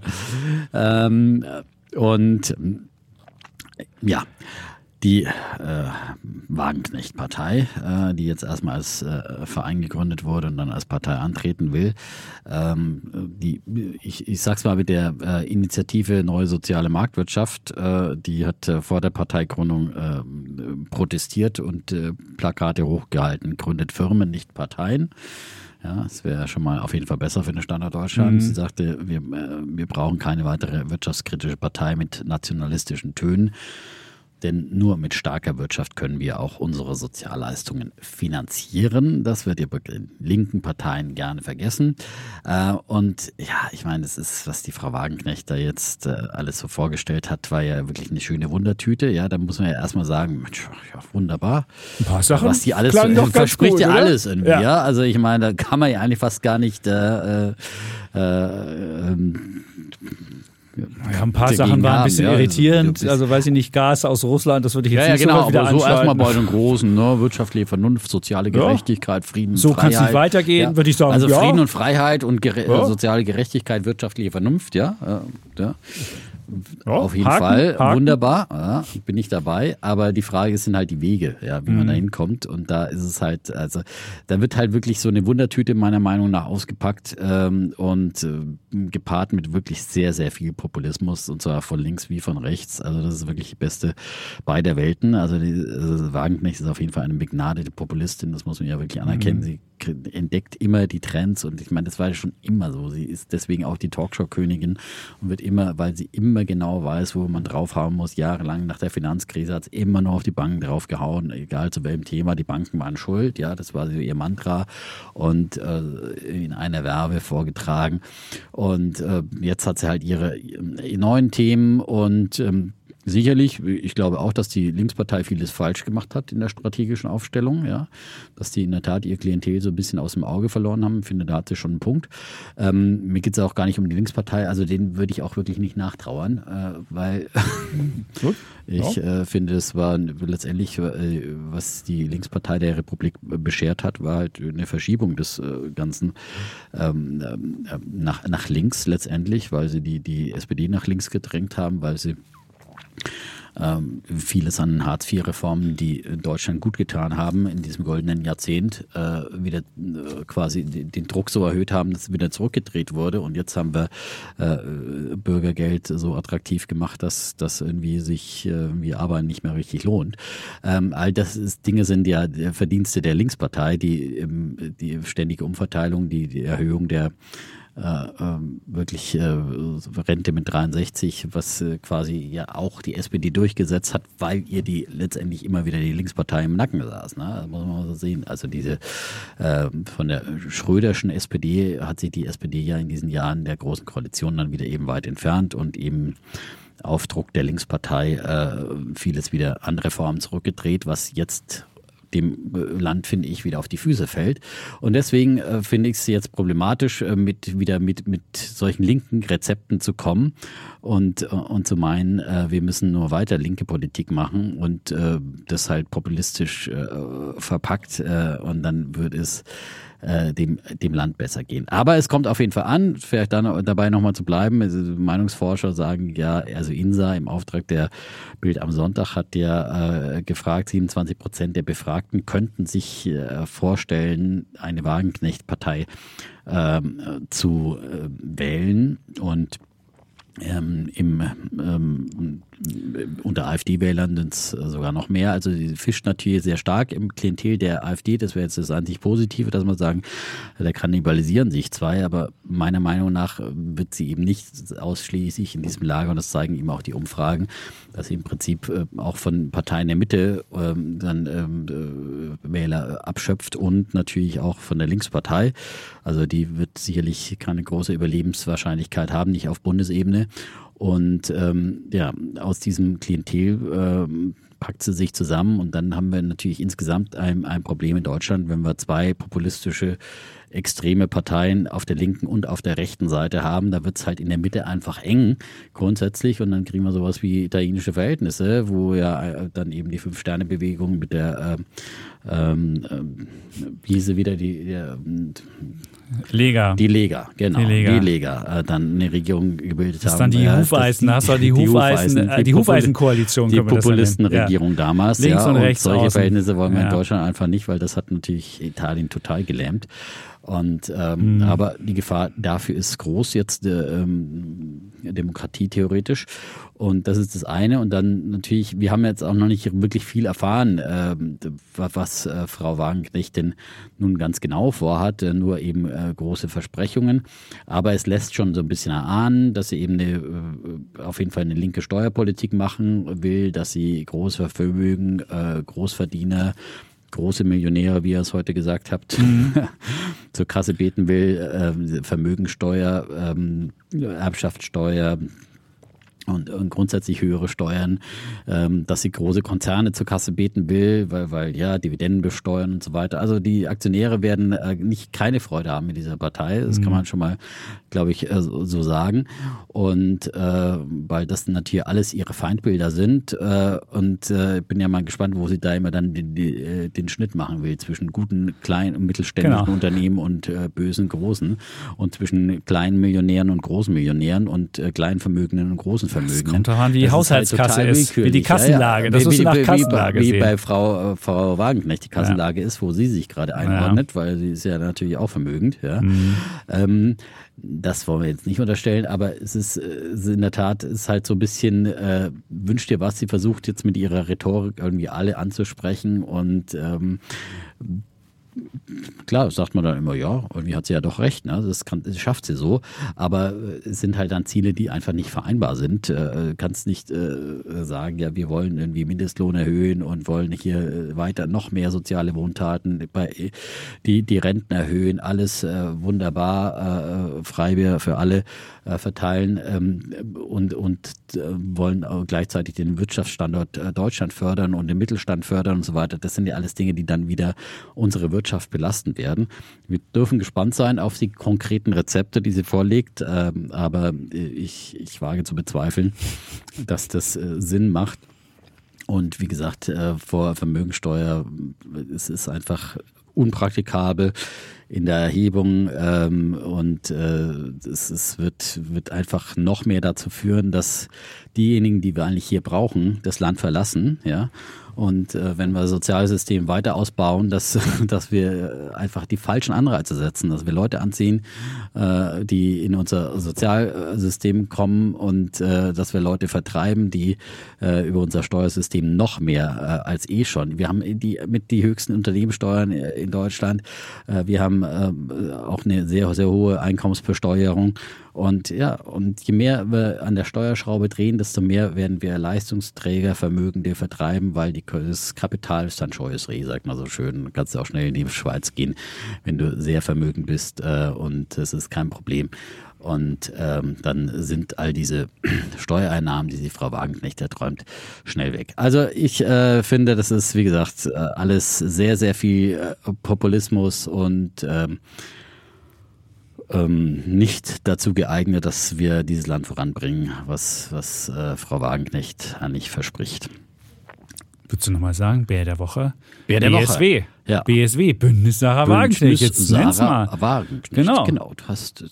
Die Wagenknecht-Partei, die jetzt erstmal als Verein gegründet wurde und dann als Partei antreten will. Ich sag's mal mit der Initiative Neue Soziale Marktwirtschaft, die hat vor der Parteigründung protestiert und Plakate hochgehalten. Gründet Firmen, nicht Parteien. Ja, es wäre schon mal auf jeden Fall besser für den Standort Deutschland. Mhm. Sie sagte, wir brauchen keine weitere wirtschaftskritische Partei mit nationalistischen Tönen. Denn nur mit starker Wirtschaft können wir auch unsere Sozialleistungen finanzieren. Das wird ihr bei linken Parteien gerne vergessen. Und ja, ich meine, das ist, was die Frau Wagenknecht da jetzt alles so vorgestellt hat, war ja wirklich eine schöne Wundertüte. Ja, da muss man ja erstmal sagen, Mensch, ja, wunderbar. Ein paar Sachen. Was die alles verspricht, gut, ja, alles irgendwie. Ja. Ja, also ich meine, da kann man ja eigentlich fast gar nicht. Ja, ein paar Sachen waren ein bisschen irritierend, also weiß ich nicht, Gas aus Russland, das würde ich jetzt nicht so wieder anschauen. Ja, genau, aber so erstmal bei den Großen, ne? Wirtschaftliche Vernunft, soziale Gerechtigkeit, Frieden und Freiheit. So kann es nicht weitergehen, würde ich sagen. Also Frieden und Freiheit und soziale Gerechtigkeit, wirtschaftliche Vernunft, auf jeden Fall, wunderbar, ja, bin ich dabei, aber die Frage sind halt die Wege, ja, wie man da hinkommt, und da ist es halt, also da wird halt wirklich so eine Wundertüte meiner Meinung nach ausgepackt und gepaart mit wirklich sehr, sehr viel Populismus, und zwar von links wie von rechts, also das ist wirklich die beste beider Welten, also Wagenknecht ist auf jeden Fall eine begnadete Populistin, das muss man ja wirklich anerkennen, sie entdeckt immer die Trends, und ich meine, das war ja schon immer so. Sie ist deswegen auch die Talkshow-Königin und wird immer, weil sie immer genau weiß, wo man draufhauen muss. Jahrelang nach der Finanzkrise hat es immer nur auf die Banken draufgehauen, egal zu welchem Thema. Die Banken waren schuld, ja, das war so ihr Mantra, und in einer Werbe vorgetragen. Und jetzt hat sie halt ihre neuen Themen, und sicherlich, ich glaube auch, dass die Linkspartei vieles falsch gemacht hat in der strategischen Aufstellung, ja, dass die in der Tat ihr Klientel so ein bisschen aus dem Auge verloren haben. Ich finde, da hat sie schon einen Punkt. Mir geht es auch gar nicht um die Linkspartei, also denen würde ich auch wirklich nicht nachtrauern, weil ich finde, es war letztendlich, was die Linkspartei der Republik beschert hat, war halt eine Verschiebung des Ganzen nach links letztendlich, weil sie die SPD nach links gedrängt haben, weil sie vieles an Hartz-IV-Reformen, die Deutschland gut getan haben, in diesem goldenen Jahrzehnt wieder quasi den Druck so erhöht haben, dass es wieder zurückgedreht wurde. Und jetzt haben wir Bürgergeld so attraktiv gemacht, dass irgendwie sich irgendwie Arbeiten nicht mehr richtig lohnt. All das Dinge sind ja Verdienste der Linkspartei, die ständige Umverteilung, die Erhöhung der wirklich Rente mit 63, was quasi ja auch die SPD durchgesetzt hat, weil ihr die letztendlich immer wieder die Linkspartei im Nacken saß. Ne? Das muss man so sehen. Also diese von der Schröderschen SPD hat sich die SPD ja in diesen Jahren der Großen Koalition dann wieder eben weit entfernt und eben auf Druck der Linkspartei vieles wieder an Reformen zurückgedreht, was jetzt dem Land, finde ich, wieder auf die Füße fällt. Und deswegen finde ich es jetzt problematisch, mit solchen linken Rezepten zu kommen und zu meinen, wir müssen nur weiter linke Politik machen und das halt populistisch verpackt. Und dann wird es dem Land besser gehen. Aber es kommt auf jeden Fall an, vielleicht dann dabei nochmal zu bleiben. Also Meinungsforscher sagen ja, also INSA im Auftrag der Bild am Sonntag hat ja gefragt, 27% der Befragten könnten sich vorstellen, eine Wagenknecht-Partei zu wählen und unter AfD-Wählern sind es sogar noch mehr. Also die fischt natürlich sehr stark im Klientel der AfD. Das wäre jetzt das einzig Positive, dass man sagen, da kannibalisieren sich zwei. Aber meiner Meinung nach wird sie eben nicht ausschließlich in diesem Lager. Und das zeigen eben auch die Umfragen, dass sie im Prinzip auch von Parteien der Mitte dann Wähler abschöpft und natürlich auch von der Linkspartei. Also die wird sicherlich keine große Überlebenswahrscheinlichkeit haben, nicht auf Bundesebene. Und aus diesem Klientel packt sie sich zusammen und dann haben wir natürlich insgesamt ein Problem in Deutschland, wenn wir zwei populistische, extreme Parteien auf der linken und auf der rechten Seite haben. Da wird es halt in der Mitte einfach eng grundsätzlich und dann kriegen wir sowas wie italienische Verhältnisse, wo ja dann eben die 5-Sterne-Bewegung mit der Lega. Die Lega dann eine Regierung gebildet haben. Das ist dann die Hufeisenkoalition. Die Populistenregierung damals. Links und rechts. Solche Verhältnisse wollen wir in Deutschland einfach nicht, weil das hat natürlich Italien total gelähmt. Und aber die Gefahr dafür ist groß jetzt Demokratie theoretisch und das ist das eine und dann natürlich, wir haben jetzt auch noch nicht wirklich viel erfahren, was Frau Wagenknecht denn nun ganz genau vorhat, nur eben große Versprechungen, aber es lässt schon so ein bisschen erahnen, dass sie eben auf jeden Fall eine linke Steuerpolitik machen will, dass sie Großvermögen, Großverdiener, große Millionäre, wie ihr es heute gesagt habt, zur Kasse beten will, Vermögensteuer, Erbschaftssteuer und grundsätzlich höhere Steuern, dass sie große Konzerne zur Kasse beten will, weil Dividenden besteuern und so weiter. Also die Aktionäre werden keine Freude haben mit dieser Partei. Das kann man schon mal, glaube ich, so sagen. Und weil das natürlich alles ihre Feindbilder sind. Und ich bin ja mal gespannt, wo sie da immer dann den Schnitt machen will zwischen guten, kleinen und mittelständischen Unternehmen und bösen, großen und zwischen kleinen Millionären und großen Millionären und kleinen Vermögenden und großen Vermögen. Das kommt doch an, wie die Haushaltskasse ist, wie die Kassenlage. Das ist nach Kassenlage sehen. Wie bei Frau Wagenknecht die Kassenlage ist, wo sie sich gerade einordnet, weil sie ist ja natürlich auch vermögend. Ja. Das wollen wir jetzt nicht unterstellen, aber es ist in der Tat ist halt so ein bisschen, wünscht dir was, sie versucht jetzt mit ihrer Rhetorik irgendwie alle anzusprechen und klar, sagt man dann immer, ja, irgendwie hat sie ja doch recht, ne? Das schafft sie so, aber es sind halt dann Ziele, die einfach nicht vereinbar sind. Du kannst nicht sagen, ja, wir wollen irgendwie Mindestlohn erhöhen und wollen hier weiter noch mehr soziale Wohntaten, die Renten erhöhen, alles wunderbar, frei für alle verteilen und wollen gleichzeitig den Wirtschaftsstandort Deutschland fördern und den Mittelstand fördern und so weiter. Das sind ja alles Dinge, die dann wieder unsere Wirtschaft belasten werden. Wir dürfen gespannt sein auf die konkreten Rezepte, die sie vorlegt, aber ich wage zu bezweifeln, dass das Sinn macht. Und wie gesagt, vor Vermögensteuer, es ist einfach unpraktikabel in der Erhebung und es wird einfach noch mehr dazu führen, dass diejenigen, die wir eigentlich hier brauchen, das Land verlassen, ja. Und wenn wir das Sozialsystem weiter ausbauen, dass wir einfach die falschen Anreize setzen, dass wir Leute anziehen, die in unser Sozialsystem kommen und dass wir Leute vertreiben, die über unser Steuersystem noch mehr als eh schon. Wir haben die höchsten Unternehmenssteuern in Deutschland. Wir haben auch eine sehr, sehr hohe Einkommensbesteuerung. Und je mehr wir an der Steuerschraube drehen, desto mehr werden wir Leistungsträger, Vermögende vertreiben, weil das Kapital ist ein scheues Reh, sagt man so schön. Du kannst auch schnell in die Schweiz gehen, wenn du sehr vermögend bist und das ist kein Problem. Und dann sind all diese Steuereinnahmen, die Frau Wagenknecht erträumt, schnell weg. Also ich finde, das ist, wie gesagt, alles sehr, sehr viel Populismus und nicht dazu geeignet, dass wir dieses Land voranbringen, was Frau Wagenknecht eigentlich verspricht. Würdest du nochmal sagen, Bär der Woche? Bär der Woche. Ja. BSW, Bündnis Sahra Wagenknecht. Jetzt nenn's mal. Wagenknecht. Genau. Du hast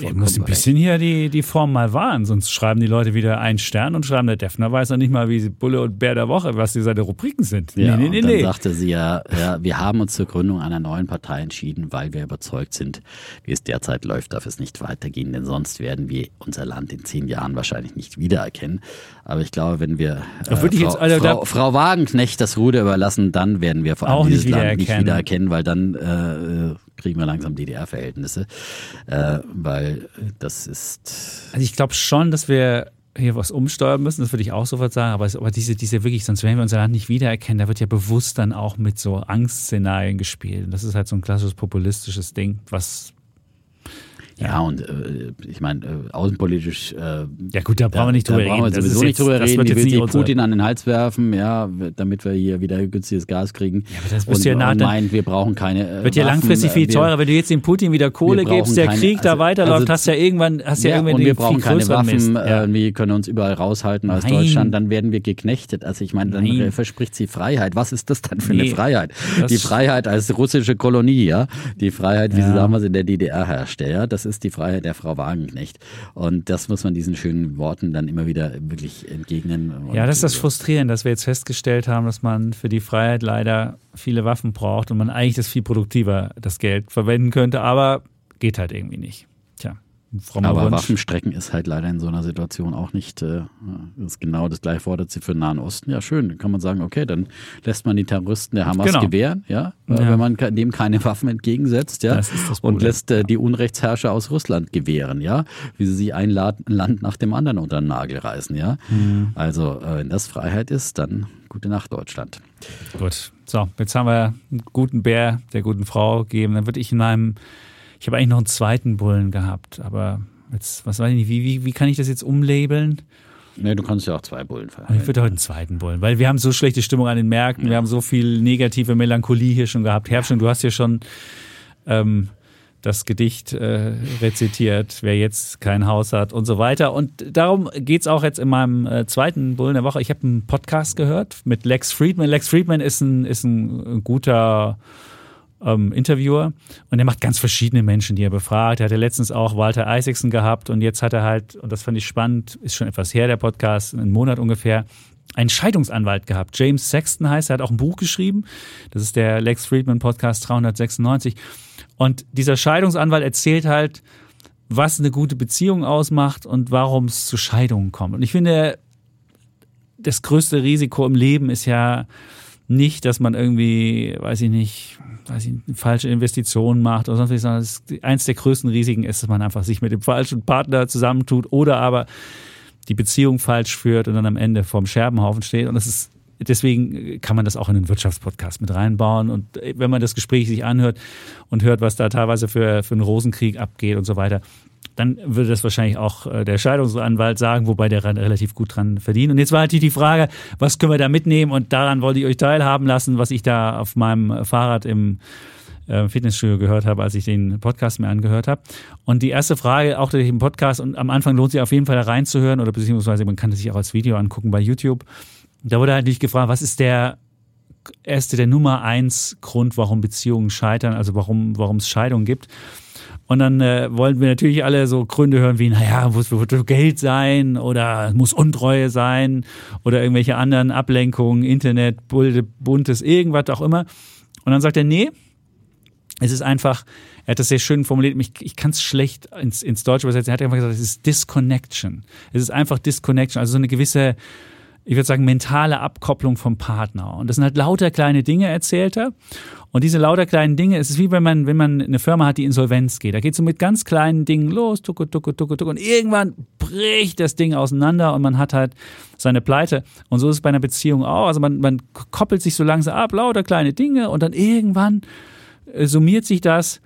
ich muss ein bisschen hier die Form mal wahren, sonst schreiben die Leute wieder einen Stern und schreiben, der Deffner weiß ja nicht mal, wie Bulle und Bär der Woche, was die seine Rubriken sind. Ja, nee. Dann sagte sie ja, wir haben uns zur Gründung einer neuen Partei entschieden, weil wir überzeugt sind, wie es derzeit läuft, darf es nicht weitergehen, denn sonst werden wir unser Land in 10 Jahren wahrscheinlich nicht wiedererkennen. Aber ich glaube, wenn wir Frau Wagenknecht das Ruder überlassen, dann werden wir vor allem dieses Land nicht wiedererkennen, weil dann kriegen wir langsam DDR-Verhältnisse, weil das ist... Also ich glaube schon, dass wir hier was umsteuern müssen, das würde ich auch sofort sagen, aber diese wirklich, sonst werden wir unser Land nicht wiedererkennen, da wird ja bewusst dann auch mit so Angstszenarien gespielt. Und das ist halt so ein klassisches populistisches Ding, was... Ja, und ich meine, außenpolitisch... ja gut, da brauchen wir nicht drüber reden. Da brauchen wir sowieso nicht drüber reden. Die will sich Putin an den Hals werfen, ja, damit wir hier wieder günstiges Gas kriegen. Ja, aber das bist du ja nah, meint, wir brauchen keine wird ja langfristig viel teurer. Wenn du jetzt dem Putin wieder Kohle gibst, der Krieg da weiterläuft, hast du ja irgendwann... und wir brauchen keine Waffen, wir können uns überall raushalten aus Deutschland, dann werden wir geknechtet. Also ich meine, dann verspricht sie Freiheit. Was ist das dann für eine Freiheit? Die Freiheit als russische Kolonie, ja? Die Freiheit, wie sie damals in der DDR herrschte, ja? Das ist die Freiheit der Frau Wagenknecht. Und das muss man diesen schönen Worten dann immer wieder wirklich entgegnen. Ja, das ist das Frustrierende, dass wir jetzt festgestellt haben, dass man für die Freiheit leider viele Waffen braucht und man eigentlich das viel produktiver, das Geld verwenden könnte, aber geht halt irgendwie nicht. Tja, aber Wunsch. Waffenstrecken ist halt leider in so einer Situation auch nicht, ist genau das gleiche fordert sie für den Nahen Osten. Ja, schön, dann kann man sagen, okay, dann lässt man die Terroristen der Hamas gewähren, wenn man dem keine Waffen entgegensetzt, ja, das und lässt die Unrechtsherrscher aus Russland gewähren, ja, wie sie sich ein Land nach dem anderen unter den Nagel reißen, ja. Mhm. Also, wenn das Freiheit ist, dann gute Nacht, Deutschland. Gut, so, jetzt haben wir einen guten Bär der guten Frau gegeben, dann würde ich ich habe eigentlich noch einen zweiten Bullen gehabt, aber jetzt, was weiß ich nicht, wie kann ich das jetzt umlabeln? Nee, du kannst ja auch 2 Bullen verhalten. Ich würde heute einen zweiten Bullen, weil wir haben so schlechte Stimmung an den Märkten, wir haben so viel negative Melancholie hier schon gehabt. Herbst, du hast hier schon das Gedicht rezitiert, wer jetzt kein Haus hat und so weiter. Und darum geht es auch jetzt in meinem zweiten Bullen der Woche. Ich habe einen Podcast gehört mit Lex Friedman. Lex Friedman ist ein guter... Interviewer und er macht ganz verschiedene Menschen, die er befragt. Er hatte letztens auch Walter Isaacson gehabt und jetzt hat er halt, und das fand ich spannend, ist schon etwas her, der Podcast, einen Monat ungefähr, einen Scheidungsanwalt gehabt. James Sexton heißt er, hat auch ein Buch geschrieben. Das ist der Lex Friedman Podcast 396. Und dieser Scheidungsanwalt erzählt halt, was eine gute Beziehung ausmacht und warum es zu Scheidungen kommt. Und ich finde, das größte Risiko im Leben ist ja nicht, dass man irgendwie, falsche Investitionen macht oder sonst was, sondern eins der größten Risiken ist, dass man einfach sich mit dem falschen Partner zusammentut oder aber die Beziehung falsch führt und dann am Ende vorm Scherbenhaufen steht. Und deswegen kann man das auch in den Wirtschaftspodcast mit reinbauen. Und wenn man das Gespräch sich anhört und hört, was da teilweise für einen Rosenkrieg abgeht und so weiter, dann würde das wahrscheinlich auch der Scheidungsanwalt sagen, wobei der relativ gut dran verdient. Und jetzt war halt die Frage, was können wir da mitnehmen? Und daran wollte ich euch teilhaben lassen, was ich da auf meinem Fahrrad im Fitnessstudio gehört habe, als ich den Podcast mir angehört habe. Und die erste Frage, auch durch den Podcast, und am Anfang lohnt sich auf jeden Fall da reinzuhören, oder beziehungsweise man kann das sich auch als Video angucken bei YouTube. Da wurde halt nicht gefragt, was ist der Nummer 1 Grund, warum Beziehungen scheitern, also warum es Scheidungen gibt. Und dann wollten wir natürlich alle so Gründe hören wie, naja, muss Geld sein oder muss Untreue sein oder irgendwelche anderen Ablenkungen, Internet, Buntes, irgendwas auch immer. Und dann sagt er, nee, es ist einfach, er hat das sehr schön formuliert, ich kann es schlecht ins Deutsche übersetzen, er hat einfach gesagt, es ist Disconnection. Es ist einfach Disconnection, also so eine gewisse, ich würde sagen, mentale Abkopplung vom Partner. Und das sind halt lauter kleine Dinge, erzählt er. Und diese lauter kleinen Dinge, es ist wie wenn man eine Firma hat, die Insolvenz geht. Da geht es so mit ganz kleinen Dingen los, tucke, tucke, tucke, tucke. Und irgendwann bricht das Ding auseinander und man hat halt seine Pleite. Und so ist es bei einer Beziehung auch. Also man koppelt sich so langsam ab, lauter kleine Dinge. Und dann irgendwann summiert sich das.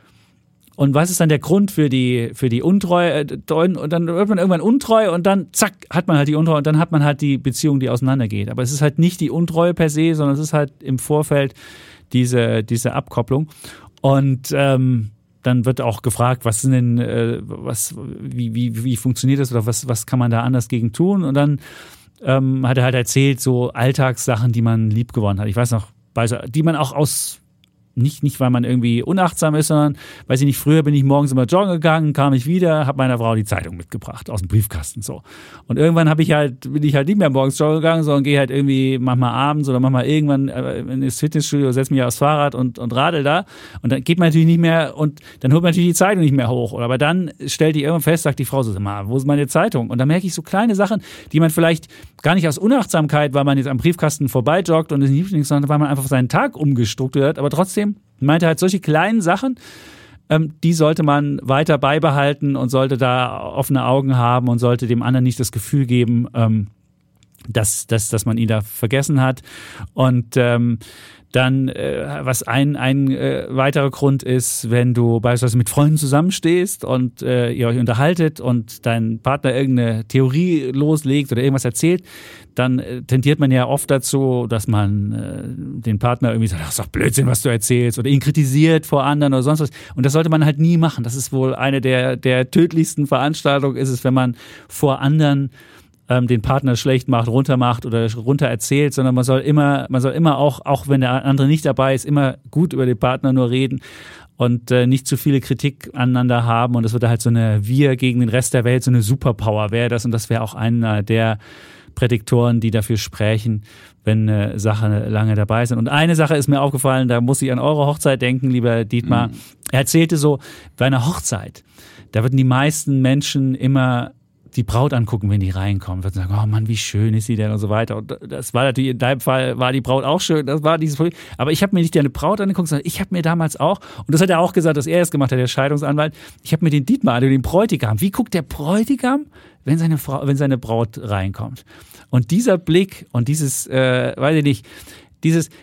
Und was ist dann der Grund für die Untreue? Und dann wird man irgendwann untreu und dann, zack, hat man halt die Untreue und dann hat man halt die Beziehung, die auseinandergeht. Aber es ist halt nicht die Untreue per se, sondern es ist halt im Vorfeld diese Abkopplung. Und dann wird auch gefragt, was sind denn, wie funktioniert das oder was kann man da anders gegen tun? Und dann hat er halt erzählt, so Alltagssachen, die man liebgewonnen hat. Ich weiß noch, die man auch aus Nicht, weil man irgendwie unachtsam ist, sondern, weiß ich nicht, früher bin ich morgens immer joggen gegangen, kam ich wieder, habe meiner Frau die Zeitung mitgebracht, aus dem Briefkasten, so. Und irgendwann bin ich halt nicht mehr morgens joggen gegangen, sondern gehe halt irgendwie, manchmal abends oder manchmal irgendwann ins Fitnessstudio, setze mich aufs Fahrrad und radel da. Und dann geht man natürlich nicht mehr und dann holt man natürlich die Zeitung nicht mehr hoch. Oder aber dann stellt die irgendwann fest, sagt die Frau so, mal, wo ist meine Zeitung? Und dann merke ich so kleine Sachen, die man vielleicht gar nicht aus Unachtsamkeit, weil man jetzt am Briefkasten vorbeijoggt und es nicht liegt, sondern weil man einfach seinen Tag umgestrukturiert hat, aber trotzdem meinte halt solche kleinen Sachen, die sollte man weiter beibehalten und sollte da offene Augen haben und sollte dem anderen nicht das Gefühl geben, dass man ihn da vergessen hat. Und dann, was ein weiterer Grund ist, wenn du beispielsweise mit Freunden zusammenstehst und ihr euch unterhaltet und dein Partner irgendeine Theorie loslegt oder irgendwas erzählt, dann tendiert man ja oft dazu, dass man den Partner irgendwie sagt, ach, ist doch Blödsinn, was du erzählst, oder ihn kritisiert vor anderen oder sonst was. Und das sollte man halt nie machen. Das ist wohl eine der tödlichsten Veranstaltungen, ist es, wenn man vor anderen den Partner schlecht macht oder runter erzählt, sondern man soll immer auch wenn der andere nicht dabei ist, immer gut über den Partner nur reden und nicht zu viele Kritik aneinander haben. Und es wird halt so eine Wir gegen den Rest der Welt, so eine Superpower wäre das. Und das wäre auch einer der Prädiktoren, die dafür sprechen, wenn eine Sache lange dabei sind. Und eine Sache ist mir aufgefallen, da muss ich an eure Hochzeit denken, lieber Dietmar. Er erzählte so, bei einer Hochzeit, da würden die meisten Menschen immer die Braut angucken, wenn die reinkommen, wird sagen, oh Mann, wie schön ist sie denn und so weiter. Und das war natürlich, in deinem Fall war die Braut auch schön, das war dieses Problem. Aber ich habe mir nicht deine Braut angeguckt, sondern ich habe mir damals auch, und das hat er auch gesagt, dass er das gemacht hat, der Scheidungsanwalt, ich habe mir den Dietmar, den Bräutigam, wie guckt der Bräutigam, wenn seine Braut reinkommt? Und dieser Blick und dieses, weiß ich nicht,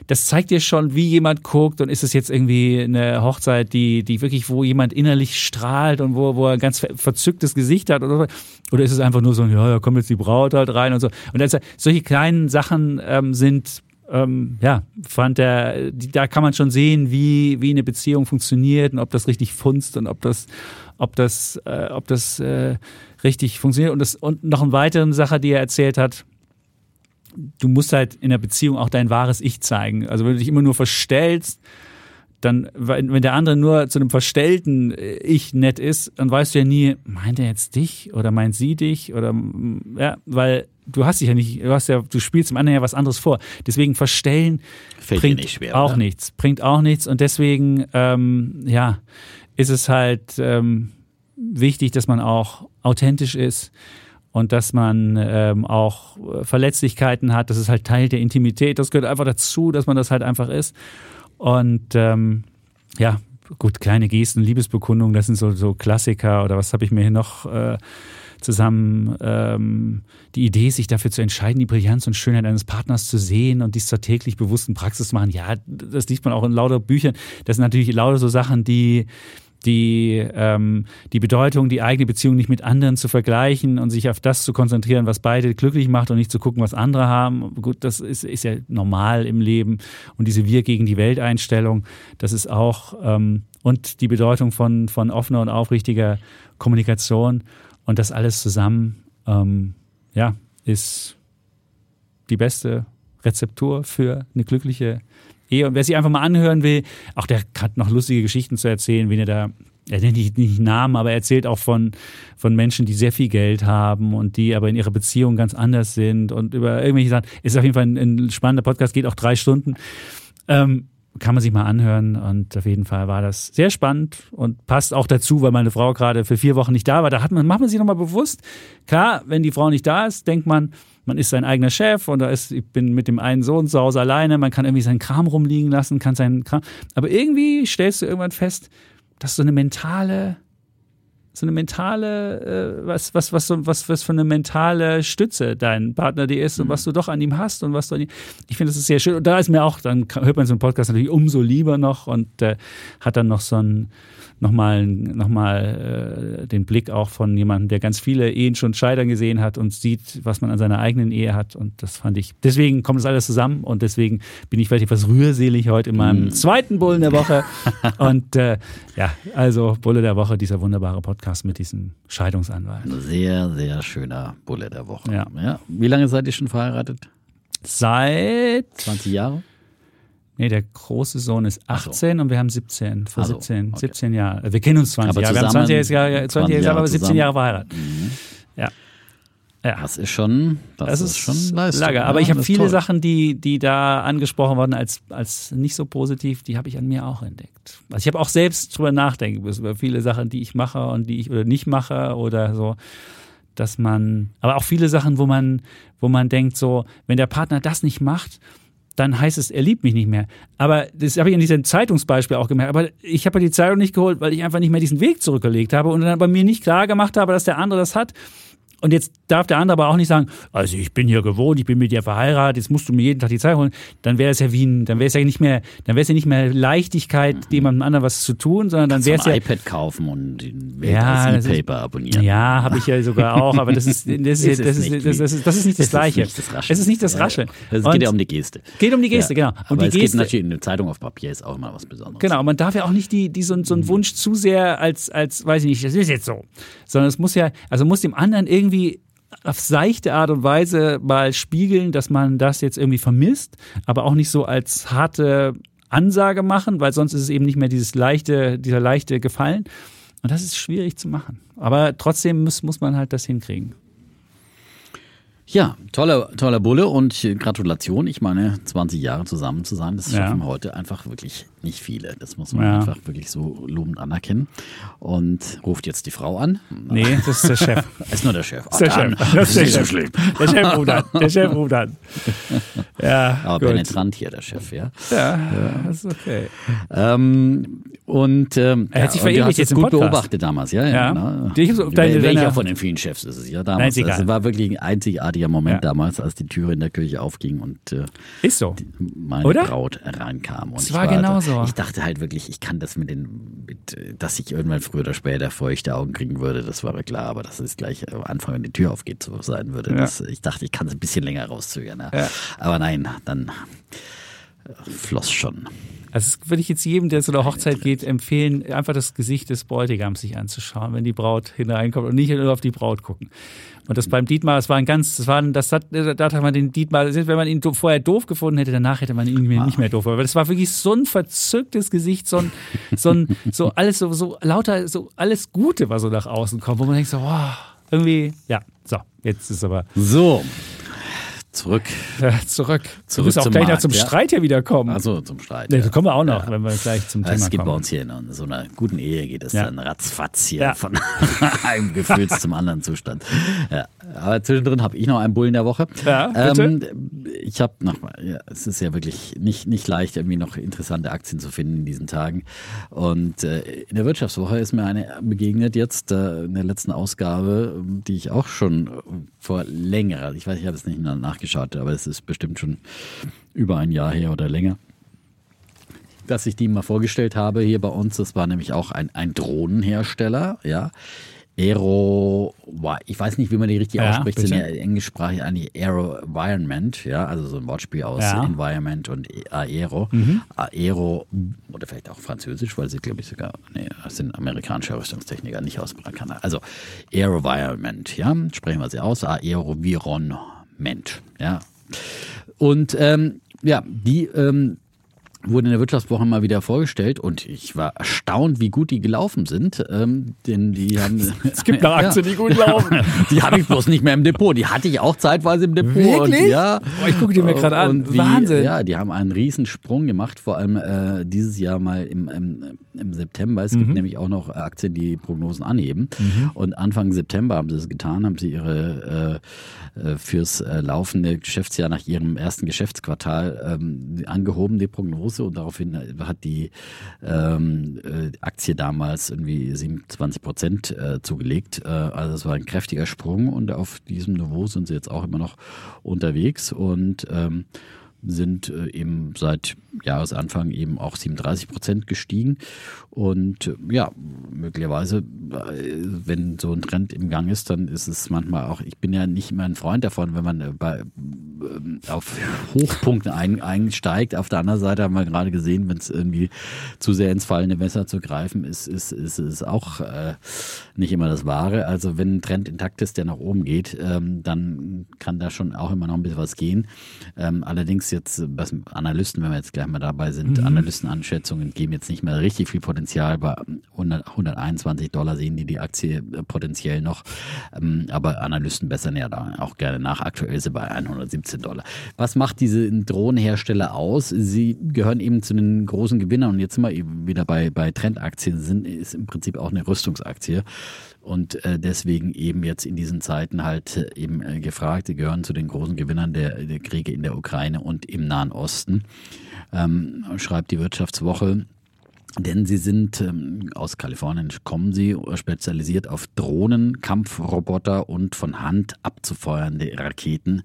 das zeigt dir schon, wie jemand guckt, und ist es jetzt irgendwie eine Hochzeit, die wirklich, wo jemand innerlich strahlt und wo er ein ganz verzücktes Gesicht hat oder ist es einfach nur so, ja, kommt jetzt die Braut halt rein und so. Und also, solche kleinen Sachen sind, fand er, da kann man schon sehen, wie eine Beziehung funktioniert und ob das richtig funzt und ob das richtig funktioniert. Und noch eine weitere Sache, die er erzählt hat: Du musst halt in der Beziehung auch dein wahres Ich zeigen. Also wenn du dich immer nur verstellst, dann, wenn der andere nur zu einem verstellten Ich nett ist, dann weißt du ja nie, meint er jetzt dich oder meint sie dich, oder, ja, weil du hast dich ja nicht, du spielst dem anderen ja was anderes vor. Deswegen verstellen bringt auch nichts, und deswegen, ist es halt wichtig, dass man auch authentisch ist. Und dass man auch Verletzlichkeiten hat, das ist halt Teil der Intimität. Das gehört einfach dazu, dass man das halt einfach ist. Und kleine Gesten, Liebesbekundungen, das sind so Klassiker. Oder was habe ich mir hier noch zusammen? Die Idee, sich dafür zu entscheiden, die Brillanz und Schönheit eines Partners zu sehen und dies zur täglich bewussten Praxis zu machen. Ja, das liest man auch in lauter Büchern. Das sind natürlich lauter so Sachen, die Bedeutung, die eigene Beziehung nicht mit anderen zu vergleichen und sich auf das zu konzentrieren, was beide glücklich macht, und nicht zu gucken, was andere haben. Gut, das ist ja normal im Leben. Und diese Wir gegen die Welt-Einstellung, das ist auch, und die Bedeutung von offener und aufrichtiger Kommunikation, und das alles zusammen, ist die beste Rezeptur für eine glückliche Ehe. Und wer sich einfach mal anhören will, auch der hat noch lustige Geschichten zu erzählen, wen er nennt nicht Namen, aber er erzählt auch von Menschen, die sehr viel Geld haben und die aber in ihrer Beziehung ganz anders sind, und über irgendwelche Sachen. Ist auf jeden Fall ein spannender Podcast, geht auch 3 Stunden. Kann man sich mal anhören, und auf jeden Fall war das sehr spannend und passt auch dazu, weil meine Frau gerade für 4 Wochen nicht da war. Macht man sich nochmal bewusst, klar, wenn die Frau nicht da ist, denkt man ist sein eigener Chef, und ich bin mit dem einen Sohn zu Hause alleine, man kann irgendwie seinen Kram rumliegen lassen, aber irgendwie stellst du irgendwann fest, dass so eine mentale, was für eine mentale Stütze dein Partner dir ist und was du doch an ihm hast und was du an ihm. Ich finde, das ist sehr schön. Und da ist mir auch, dann hört man so einen Podcast natürlich umso lieber noch, und hat dann noch so einen, nochmal den Blick auch von jemandem, der ganz viele Ehen schon scheitern gesehen hat und sieht, was man an seiner eigenen Ehe hat. Und das fand ich, deswegen kommt das alles zusammen, und deswegen bin ich vielleicht etwas rührselig heute in meinem zweiten Bullen der Woche. Und also Bulle der Woche, dieser wunderbare Podcast mit diesem Scheidungsanwalt. Sehr, sehr schöner Bulle der Woche. Ja. Ja. Wie lange seid ihr schon verheiratet? Seit 20 Jahren? Nee, der große Sohn ist 18 und wir haben 17, vor 17 Jahre. Wir kennen uns 20 aber Jahre, wir haben 20 Jahre, aber 17 Jahre verheiratet. Mhm. Ja. Das ist schon Leistung. Lager. Aber ja, ich habe viele Sachen, die da angesprochen wurden als nicht so positiv, die habe ich an mir auch entdeckt. Also ich habe auch selbst drüber nachdenken müssen, über viele Sachen, die ich mache und die ich oder nicht mache oder so, dass man, aber auch viele Sachen, wo man denkt so, wenn der Partner das nicht macht, dann heißt es, er liebt mich nicht mehr. Aber das habe ich in diesem Zeitungsbeispiel auch gemerkt. Aber ich habe die Zeitung nicht geholt, weil ich einfach nicht mehr diesen Weg zurückgelegt habe und dann bei mir nicht klar gemacht habe, dass der andere das hat. Und jetzt darf der andere aber auch nicht sagen, also ich bin hier gewohnt, ich bin mit dir verheiratet, jetzt musst du mir jeden Tag die Zeitung holen. Dann wäre es ja nicht mehr Leichtigkeit, jemandem anderen was zu tun, sondern dann wäre es ja... ein iPad kaufen und den Welt als E-Paper abonnieren. Ja, habe ich ja sogar auch, aber das ist nicht das Gleiche. Es ist nicht das Rascheln. Es geht ja um die Geste. Geht um die Geste, ja. Genau. Und aber die Geste, geht natürlich in eine Zeitung auf Papier, ist auch immer was Besonderes. Genau, man darf ja auch nicht so einen Wunsch zu sehr als, weiß ich nicht, das ist jetzt so. Sondern es muss ja, also muss dem anderen irgendwie auf seichte Art und Weise mal spiegeln, dass man das jetzt irgendwie vermisst, aber auch nicht so als harte Ansage machen, weil sonst ist es eben nicht mehr dieser leichte Gefallen. Und das ist schwierig zu machen. Aber trotzdem muss man halt das hinkriegen. Ja, toller Bulle und Gratulation. Ich meine, 20 Jahre zusammen zu sein, das schaffen heute einfach wirklich nicht viele. Das muss man einfach wirklich so lobend anerkennen. Und ruft jetzt die Frau an? Nee, das ist der Chef. Ist nur der Chef. Das ist der Chef. Das ist nicht so schlimm. Der Chef ruft an. Ja, aber gut. Penetrant hier, der Chef, ja. Ja, ist okay. Er hat sich verändert jetzt im Podcast. Gut beobachtet damals, ja. Na, welcher von den vielen Chefs ist es ja damals? Nein, das war wirklich ein einzigartiger Moment damals, als die Tür in der Kirche aufging und meine Braut reinkam. Und es war genauso. Ich dachte halt wirklich, ich kann das dass ich irgendwann früher oder später feuchte Augen kriegen würde, das war mir klar, aber dass es gleich am Anfang, wenn die Tür aufgeht, so sein würde. Ja. Ich dachte, ich kann es ein bisschen länger rauszögern. Ja. Aber nein, dann floss schon. Also das würde ich jetzt jedem, der zu einer Hochzeit geht, empfehlen, einfach das Gesicht des Bräutigams sich anzuschauen, wenn die Braut hineinkommt und nicht nur auf die Braut gucken. Und das beim Dietmar, wenn man ihn vorher doof gefunden hätte, danach hätte man ihn nicht mehr doof. Aber das war wirklich so ein verzücktes Gesicht, alles Gute war so nach außen kommen, wo man denkt so, wow, irgendwie, ja, so, jetzt ist aber... So... Zurück. Du musst auch gleich noch zum Streit hier wiederkommen. Also zum Streit. Da kommen wir auch noch, wenn wir gleich zum Thema kommen. Es geht bei uns hier in so einer guten Ehe, geht es dann ratzfatz hier von einem Gefühl zum anderen Zustand. Ja. Aber zwischendrin habe ich noch einen Bullen der Woche. Ja, bitte. Es ist ja wirklich nicht leicht, irgendwie noch interessante Aktien zu finden in diesen Tagen. Und in der Wirtschaftswoche ist mir eine begegnet jetzt, in der letzten Ausgabe, die ich auch schon vor längerer, ich habe es nicht nachgeschaut, aber es ist bestimmt schon über ein Jahr her oder länger, dass ich die mal vorgestellt habe hier bei uns. Das war nämlich auch ein Drohnenhersteller, ja. Ich weiß nicht, wie man die richtig ausspricht, sind ja englischsprachig eigentlich AeroVironment, ja, also so ein Wortspiel aus Environment und Aero. Mhm. Aero, oder vielleicht auch französisch, weil sie, glaube ich, sind amerikanische Rüstungstechniker, nicht aus Kanada. Also AeroVironment, ja, sprechen wir sie aus, AeroVironment, ja. Und die wurde in der Wirtschaftswoche mal wieder vorgestellt und ich war erstaunt, wie gut die gelaufen sind. Denn die haben, es gibt noch Aktien, die gut laufen. Die habe ich bloß nicht mehr im Depot. Die hatte ich auch zeitweise im Depot. Wirklich? Und, ich gucke die mir gerade an. Wahnsinn. Ja, die haben einen Riesensprung gemacht, vor allem dieses Jahr mal im September. Es gibt nämlich auch noch Aktien, die Prognosen anheben. Mhm. Und Anfang September haben sie es getan, haben sie ihre fürs laufende Geschäftsjahr nach ihrem ersten Geschäftsquartal angehoben, die Prognosen. Und daraufhin hat die Aktie damals irgendwie 27% zugelegt. Also es war ein kräftiger Sprung und auf diesem Niveau sind sie jetzt auch immer noch unterwegs und sind eben seit Jahresanfang eben auch 37% gestiegen. Und möglicherweise, wenn so ein Trend im Gang ist, dann ist es manchmal auch, ich bin ja nicht immer ein Freund davon, wenn man auf Hochpunkten einsteigt. Auf der anderen Seite haben wir gerade gesehen, wenn es irgendwie zu sehr ins fallende Messer zu greifen ist auch nicht immer das Wahre. Also wenn ein Trend intakt ist, der nach oben geht, dann kann da schon auch immer noch ein bisschen was gehen. Allerdings jetzt, was Analysten, wenn wir jetzt gleich immer dabei sind. Analystenanschätzungen geben jetzt nicht mehr richtig viel Potenzial. Bei 121 $ sehen die Aktie potenziell noch. Aber Analysten bessern ja da auch gerne nach. Aktuell ist sie bei $117. Was macht diese Drohnenhersteller aus? Sie gehören eben zu den großen Gewinnern. Und jetzt sind wir eben wieder bei Trendaktien. Ist im Prinzip auch eine Rüstungsaktie. Und deswegen eben jetzt in diesen Zeiten halt eben gefragt. Sie gehören zu den großen Gewinnern der Kriege in der Ukraine und im Nahen Osten, schreibt die Wirtschaftswoche. Denn sie sind, aus Kalifornien kommen sie, spezialisiert auf Drohnen, Kampfroboter und von Hand abzufeuernde Raketen.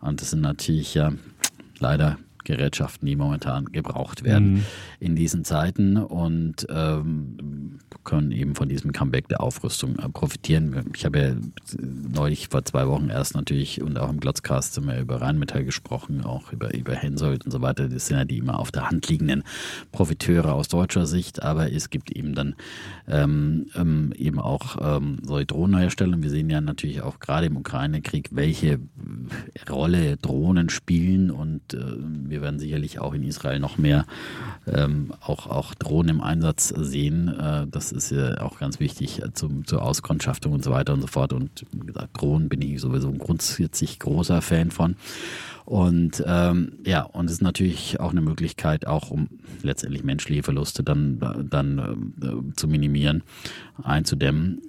Und das sind natürlich ja leider Gerätschaften, die momentan gebraucht werden in diesen Zeiten und können eben von diesem Comeback der Aufrüstung profitieren. Ich habe ja neulich vor 2 Wochen erst natürlich und auch im Glotzcast immer über Rheinmetall gesprochen, auch über Hensoldt und so weiter. Das sind ja die immer auf der Hand liegenden Profiteure aus deutscher Sicht, aber es gibt eben dann eben auch solche Drohnenhersteller. Wir sehen ja natürlich auch gerade im Ukraine-Krieg, welche Rolle Drohnen spielen und wir werden sicherlich auch in Israel noch mehr auch Drohnen im Einsatz sehen. Das ist ja auch ganz wichtig zur Auskundschaftung und so weiter und so fort. Und wie gesagt, Drohnen bin ich sowieso ein grundsätzlich großer Fan von. Und und es ist natürlich auch eine Möglichkeit, auch um letztendlich menschliche Verluste dann zu minimieren, einzudämmen.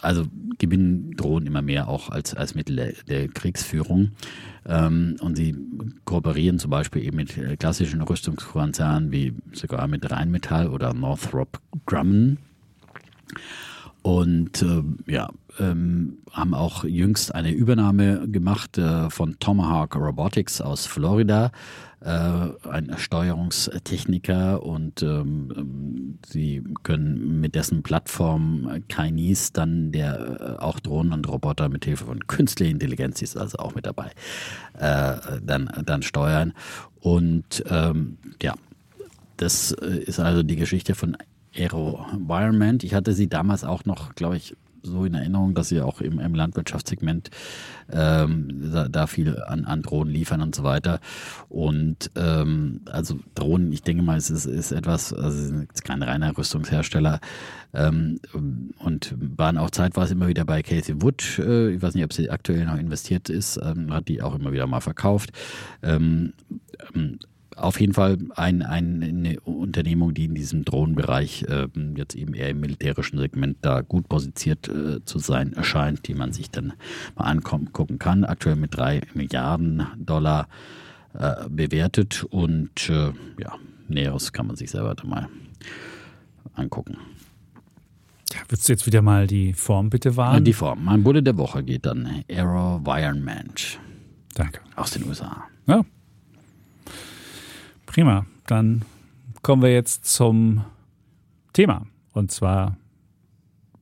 Also gewinnen Drohnen immer mehr auch als Mittel der Kriegsführung. Und sie kooperieren zum Beispiel eben mit klassischen Rüstungskonzernen wie sogar mit Rheinmetall oder Northrop Grumman. Und haben auch jüngst eine Übernahme gemacht von Tomahawk Robotics aus Florida, ein Steuerungstechniker, und sie können mit dessen Plattform Kinesis dann auch Drohnen und Roboter mit Hilfe von künstlicher Intelligenz, ist also auch mit dabei, dann steuern. Und das ist also die Geschichte von AeroVironment. Ich hatte sie damals auch noch, glaube ich, so in Erinnerung, dass sie auch im Landwirtschaftssegment da viel an Drohnen liefern und so weiter. Und also Drohnen, ich denke mal, es ist etwas, also sie sind jetzt kein reiner Rüstungshersteller, und waren auch zeitweise immer wieder bei Casey Wood. Ich weiß nicht, ob sie aktuell noch investiert ist, hat die auch immer wieder mal verkauft. Auf jeden Fall eine Unternehmung, die in diesem Drohnenbereich jetzt eben eher im militärischen Segment da gut positioniert zu sein erscheint, die man sich dann mal angucken kann. Aktuell mit $3 Milliarden bewertet, und Näheres kann man sich selber da mal angucken. Ja, würdest du jetzt wieder mal die Form bitte wahren? Die Form. Mein Bulle der Woche geht dann AeroVironment. Danke. Aus den USA. Ja. Prima, dann kommen wir jetzt zum Thema. Und zwar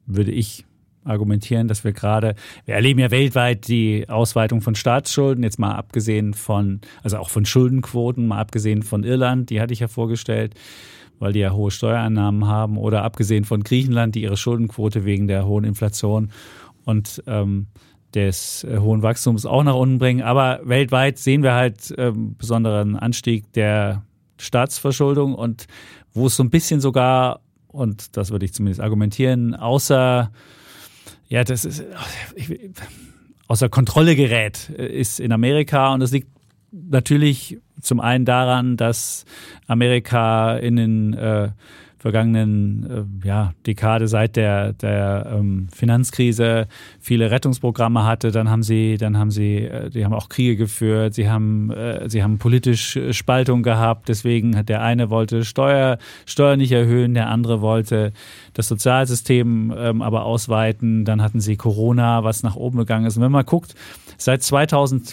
würde ich argumentieren, dass wir erleben ja weltweit die Ausweitung von Staatsschulden, jetzt mal abgesehen von, also auch von Schuldenquoten, mal abgesehen von Irland, die hatte ich ja vorgestellt, weil die ja hohe Steuereinnahmen haben, oder abgesehen von Griechenland, die ihre Schuldenquote wegen der hohen Inflation und des hohen Wachstums auch nach unten bringen. Aber weltweit sehen wir halt besonderen Anstieg der Staatsverschuldung, und wo es so ein bisschen sogar, und das würde ich zumindest argumentieren, außer Kontrolle gerät, ist in Amerika. Und das liegt natürlich zum einen daran, dass Amerika in den vergangenen Dekade seit der Finanzkrise viele Rettungsprogramme hatte. Die haben auch Kriege geführt, sie haben politisch Spaltung gehabt, deswegen hat der eine wollte Steuern nicht erhöhen, der andere wollte das Sozialsystem aber ausweiten, dann hatten sie Corona, was nach oben gegangen ist. Und wenn man guckt, seit 2018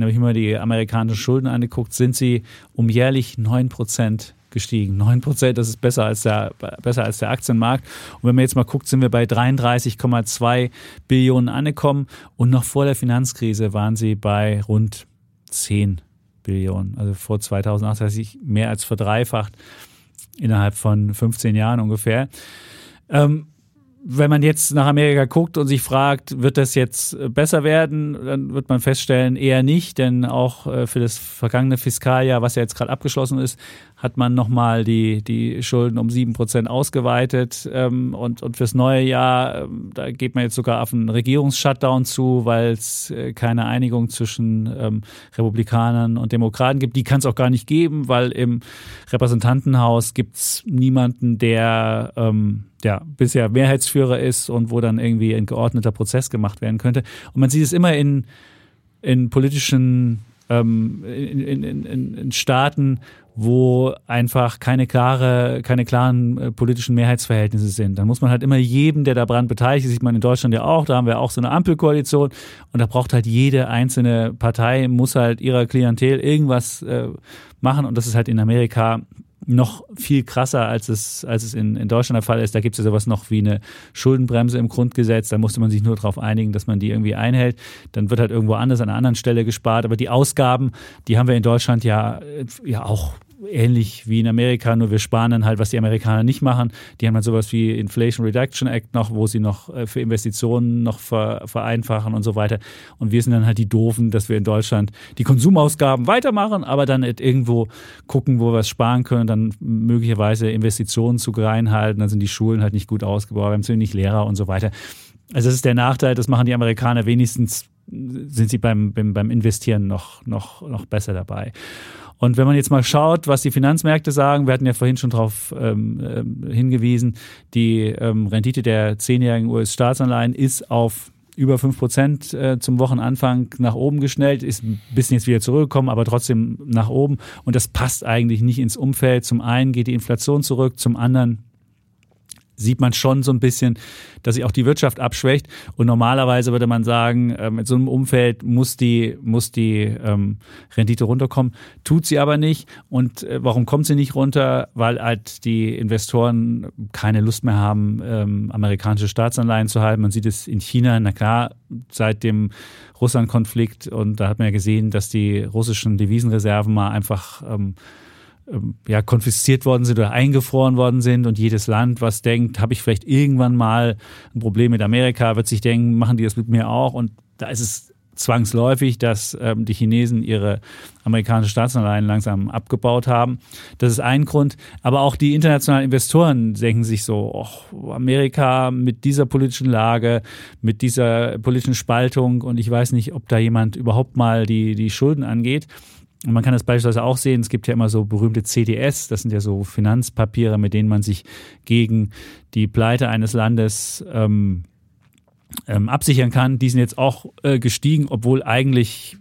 habe ich mir die amerikanischen Schulden angeguckt, sind sie um jährlich 9% gestiegen. 9%, das ist besser als der Aktienmarkt. Und wenn man jetzt mal guckt, sind wir bei 33,2 Billionen angekommen, und noch vor der Finanzkrise waren sie bei rund 10 Billionen. Also vor 2008 hat sich mehr als verdreifacht innerhalb von 15 Jahren ungefähr. wenn man jetzt nach Amerika guckt und sich fragt, wird das jetzt besser werden, dann wird man feststellen, eher nicht, denn auch für das vergangene Fiskaljahr, was ja jetzt gerade abgeschlossen ist, hat man nochmal die Schulden um 7% ausgeweitet und fürs neue Jahr, da geht man jetzt sogar auf einen Regierungsshutdown zu, weil es keine Einigung zwischen Republikanern und Demokraten gibt. Die kann es auch gar nicht geben, weil im Repräsentantenhaus gibt es niemanden, der bisher Mehrheitsführer ist und wo dann irgendwie ein geordneter Prozess gemacht werden könnte. Und man sieht es immer in politischen in Staaten, wo einfach keine klaren politischen Mehrheitsverhältnisse sind. Dann muss man halt immer jedem, der daran beteiligt ist, sieht man in Deutschland ja auch, da haben wir auch so eine Ampelkoalition und da braucht halt jede einzelne Partei, muss halt ihrer Klientel irgendwas machen und das ist halt in Amerika noch viel krasser, als es in Deutschland der Fall ist. Da gibt es ja sowas noch wie eine Schuldenbremse im Grundgesetz. Da musste man sich nur darauf einigen, dass man die irgendwie einhält. Dann wird halt irgendwo anders an einer anderen Stelle gespart. Aber die Ausgaben, die haben wir in Deutschland ja auch ähnlich wie in Amerika, nur wir sparen dann halt, was die Amerikaner nicht machen. Die haben halt sowas wie Inflation Reduction Act noch, wo sie noch für Investitionen noch vereinfachen und so weiter. Und wir sind dann halt die Doofen, dass wir in Deutschland die Konsumausgaben weitermachen, aber dann irgendwo gucken, wo wir was sparen können, dann möglicherweise Investitionen zu reinhalten, dann sind die Schulen halt nicht gut ausgebaut, wir haben zu wenig Lehrer und so weiter. Also das ist der Nachteil, das machen die Amerikaner wenigstens, sind sie beim Investieren noch besser dabei. Und wenn man jetzt mal schaut, was die Finanzmärkte sagen, wir hatten ja vorhin schon darauf hingewiesen, die Rendite der 10-jährigen US-Staatsanleihen ist auf über 5% zum Wochenanfang nach oben geschnellt, ist ein bisschen jetzt wieder zurückgekommen, aber trotzdem nach oben. Und das passt eigentlich nicht ins Umfeld. Zum einen geht die Inflation zurück, zum anderen sieht man schon so ein bisschen, dass sich auch die Wirtschaft abschwächt. Und normalerweise würde man sagen, in so einem Umfeld muss die Rendite runterkommen. Tut sie aber nicht. Und warum kommt sie nicht runter? Weil halt die Investoren keine Lust mehr haben, amerikanische Staatsanleihen zu halten. Man sieht es in China, na klar, seit dem Russland-Konflikt. Und da hat man ja gesehen, dass die russischen Devisenreserven mal einfach konfisziert worden sind oder eingefroren worden sind und jedes Land, was denkt, habe ich vielleicht irgendwann mal ein Problem mit Amerika, wird sich denken, machen die das mit mir auch? Und da ist es zwangsläufig, dass die Chinesen ihre amerikanischen Staatsanleihen langsam abgebaut haben. Das ist ein Grund. Aber auch die internationalen Investoren denken sich so, Amerika mit dieser politischen Lage, mit dieser politischen Spaltung und ich weiß nicht, ob da jemand überhaupt mal die Schulden angeht. Und man kann das beispielsweise auch sehen, es gibt ja immer so berühmte CDS, das sind ja so Finanzpapiere, mit denen man sich gegen die Pleite eines Landes absichern kann. Die sind jetzt auch gestiegen, obwohl eigentlich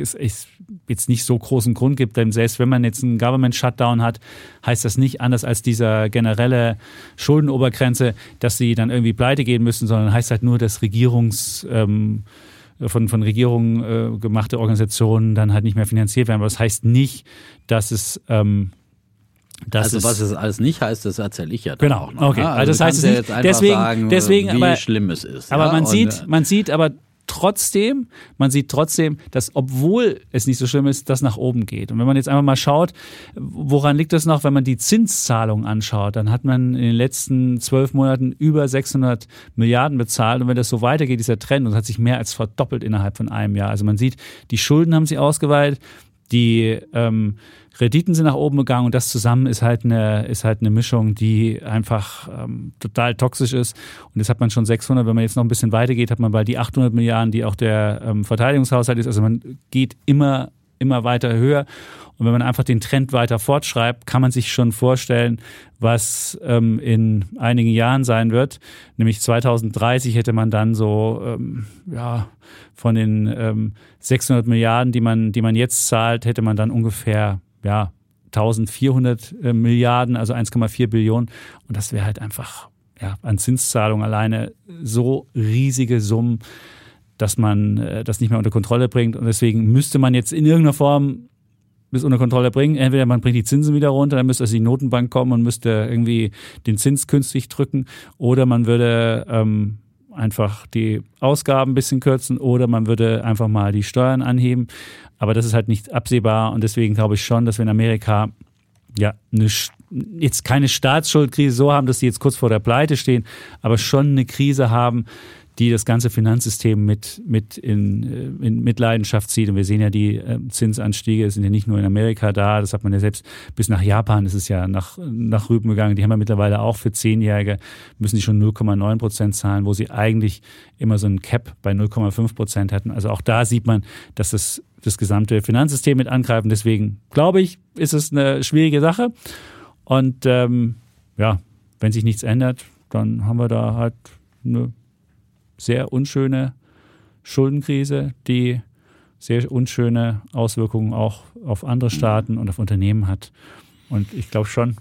es jetzt nicht so großen Grund gibt, denn selbst wenn man jetzt einen Government-Shutdown hat, heißt das nicht anders als dieser generelle Schuldenobergrenze, dass sie dann irgendwie pleite gehen müssen, sondern heißt halt nur, dass von Regierungen gemachte Organisationen dann halt nicht mehr finanziert werden. Aber das heißt nicht, dass es was es alles nicht heißt, das erzähle ich ja dann auch noch. Okay. Also das heißt es ja nicht. Deswegen, schlimm es ist. Aber ja? Man sieht trotzdem, dass obwohl es nicht so schlimm ist, das nach oben geht. Und wenn man jetzt einfach mal schaut, woran liegt das noch, wenn man die Zinszahlungen anschaut, dann hat man in den letzten 12 Monaten über 600 Milliarden bezahlt. Und wenn das so weitergeht, dieser Trend, und das hat sich mehr als verdoppelt innerhalb von einem Jahr. Also man sieht, die Schulden haben sich ausgeweitet, die Renditen sind nach oben gegangen und das zusammen ist halt eine Mischung, die einfach total toxisch ist. Und jetzt hat man schon 600, wenn man jetzt noch ein bisschen weiter geht, hat man bald die 800 Milliarden, die auch der Verteidigungshaushalt ist. Also man geht immer weiter höher. Und wenn man einfach den Trend weiter fortschreibt, kann man sich schon vorstellen, was in einigen Jahren sein wird. Nämlich 2030 hätte man dann so von den 600 Milliarden, die man jetzt zahlt, hätte man dann ungefähr 1400 Milliarden, also 1,4 Billionen. Und das wäre halt einfach an Zinszahlungen alleine so riesige Summen, dass man das nicht mehr unter Kontrolle bringt. Und deswegen müsste man jetzt in irgendeiner Form das unter Kontrolle bringen. Entweder man bringt die Zinsen wieder runter, dann müsste also die Notenbank kommen und müsste irgendwie den Zins künstlich drücken. Oder man würde einfach die Ausgaben ein bisschen kürzen oder man würde einfach mal die Steuern anheben. Aber das ist halt nicht absehbar. Und deswegen glaube ich schon, dass wir in Amerika eine jetzt keine Staatsschuldkrise so haben, dass die jetzt kurz vor der Pleite stehen, aber schon eine Krise haben, die das ganze Finanzsystem mit in Mitleidenschaft zieht. Und wir sehen ja, die Zinsanstiege sind ja nicht nur in Amerika da, das hat man ja selbst bis nach Japan, das ist ja nach Rüben gegangen. Die haben ja mittlerweile auch für 10-Jährige, müssen die schon 0,9% zahlen, wo sie eigentlich immer so ein Cap bei 0,5% hatten. Also auch da sieht man, dass das gesamte Finanzsystem mit angreifen. Deswegen, glaube ich, ist es eine schwierige Sache. Und wenn sich nichts ändert, dann haben wir da halt eine sehr unschöne Schuldenkrise, die sehr unschöne Auswirkungen auch auf andere Staaten und auf Unternehmen hat. Und ich glaube schon,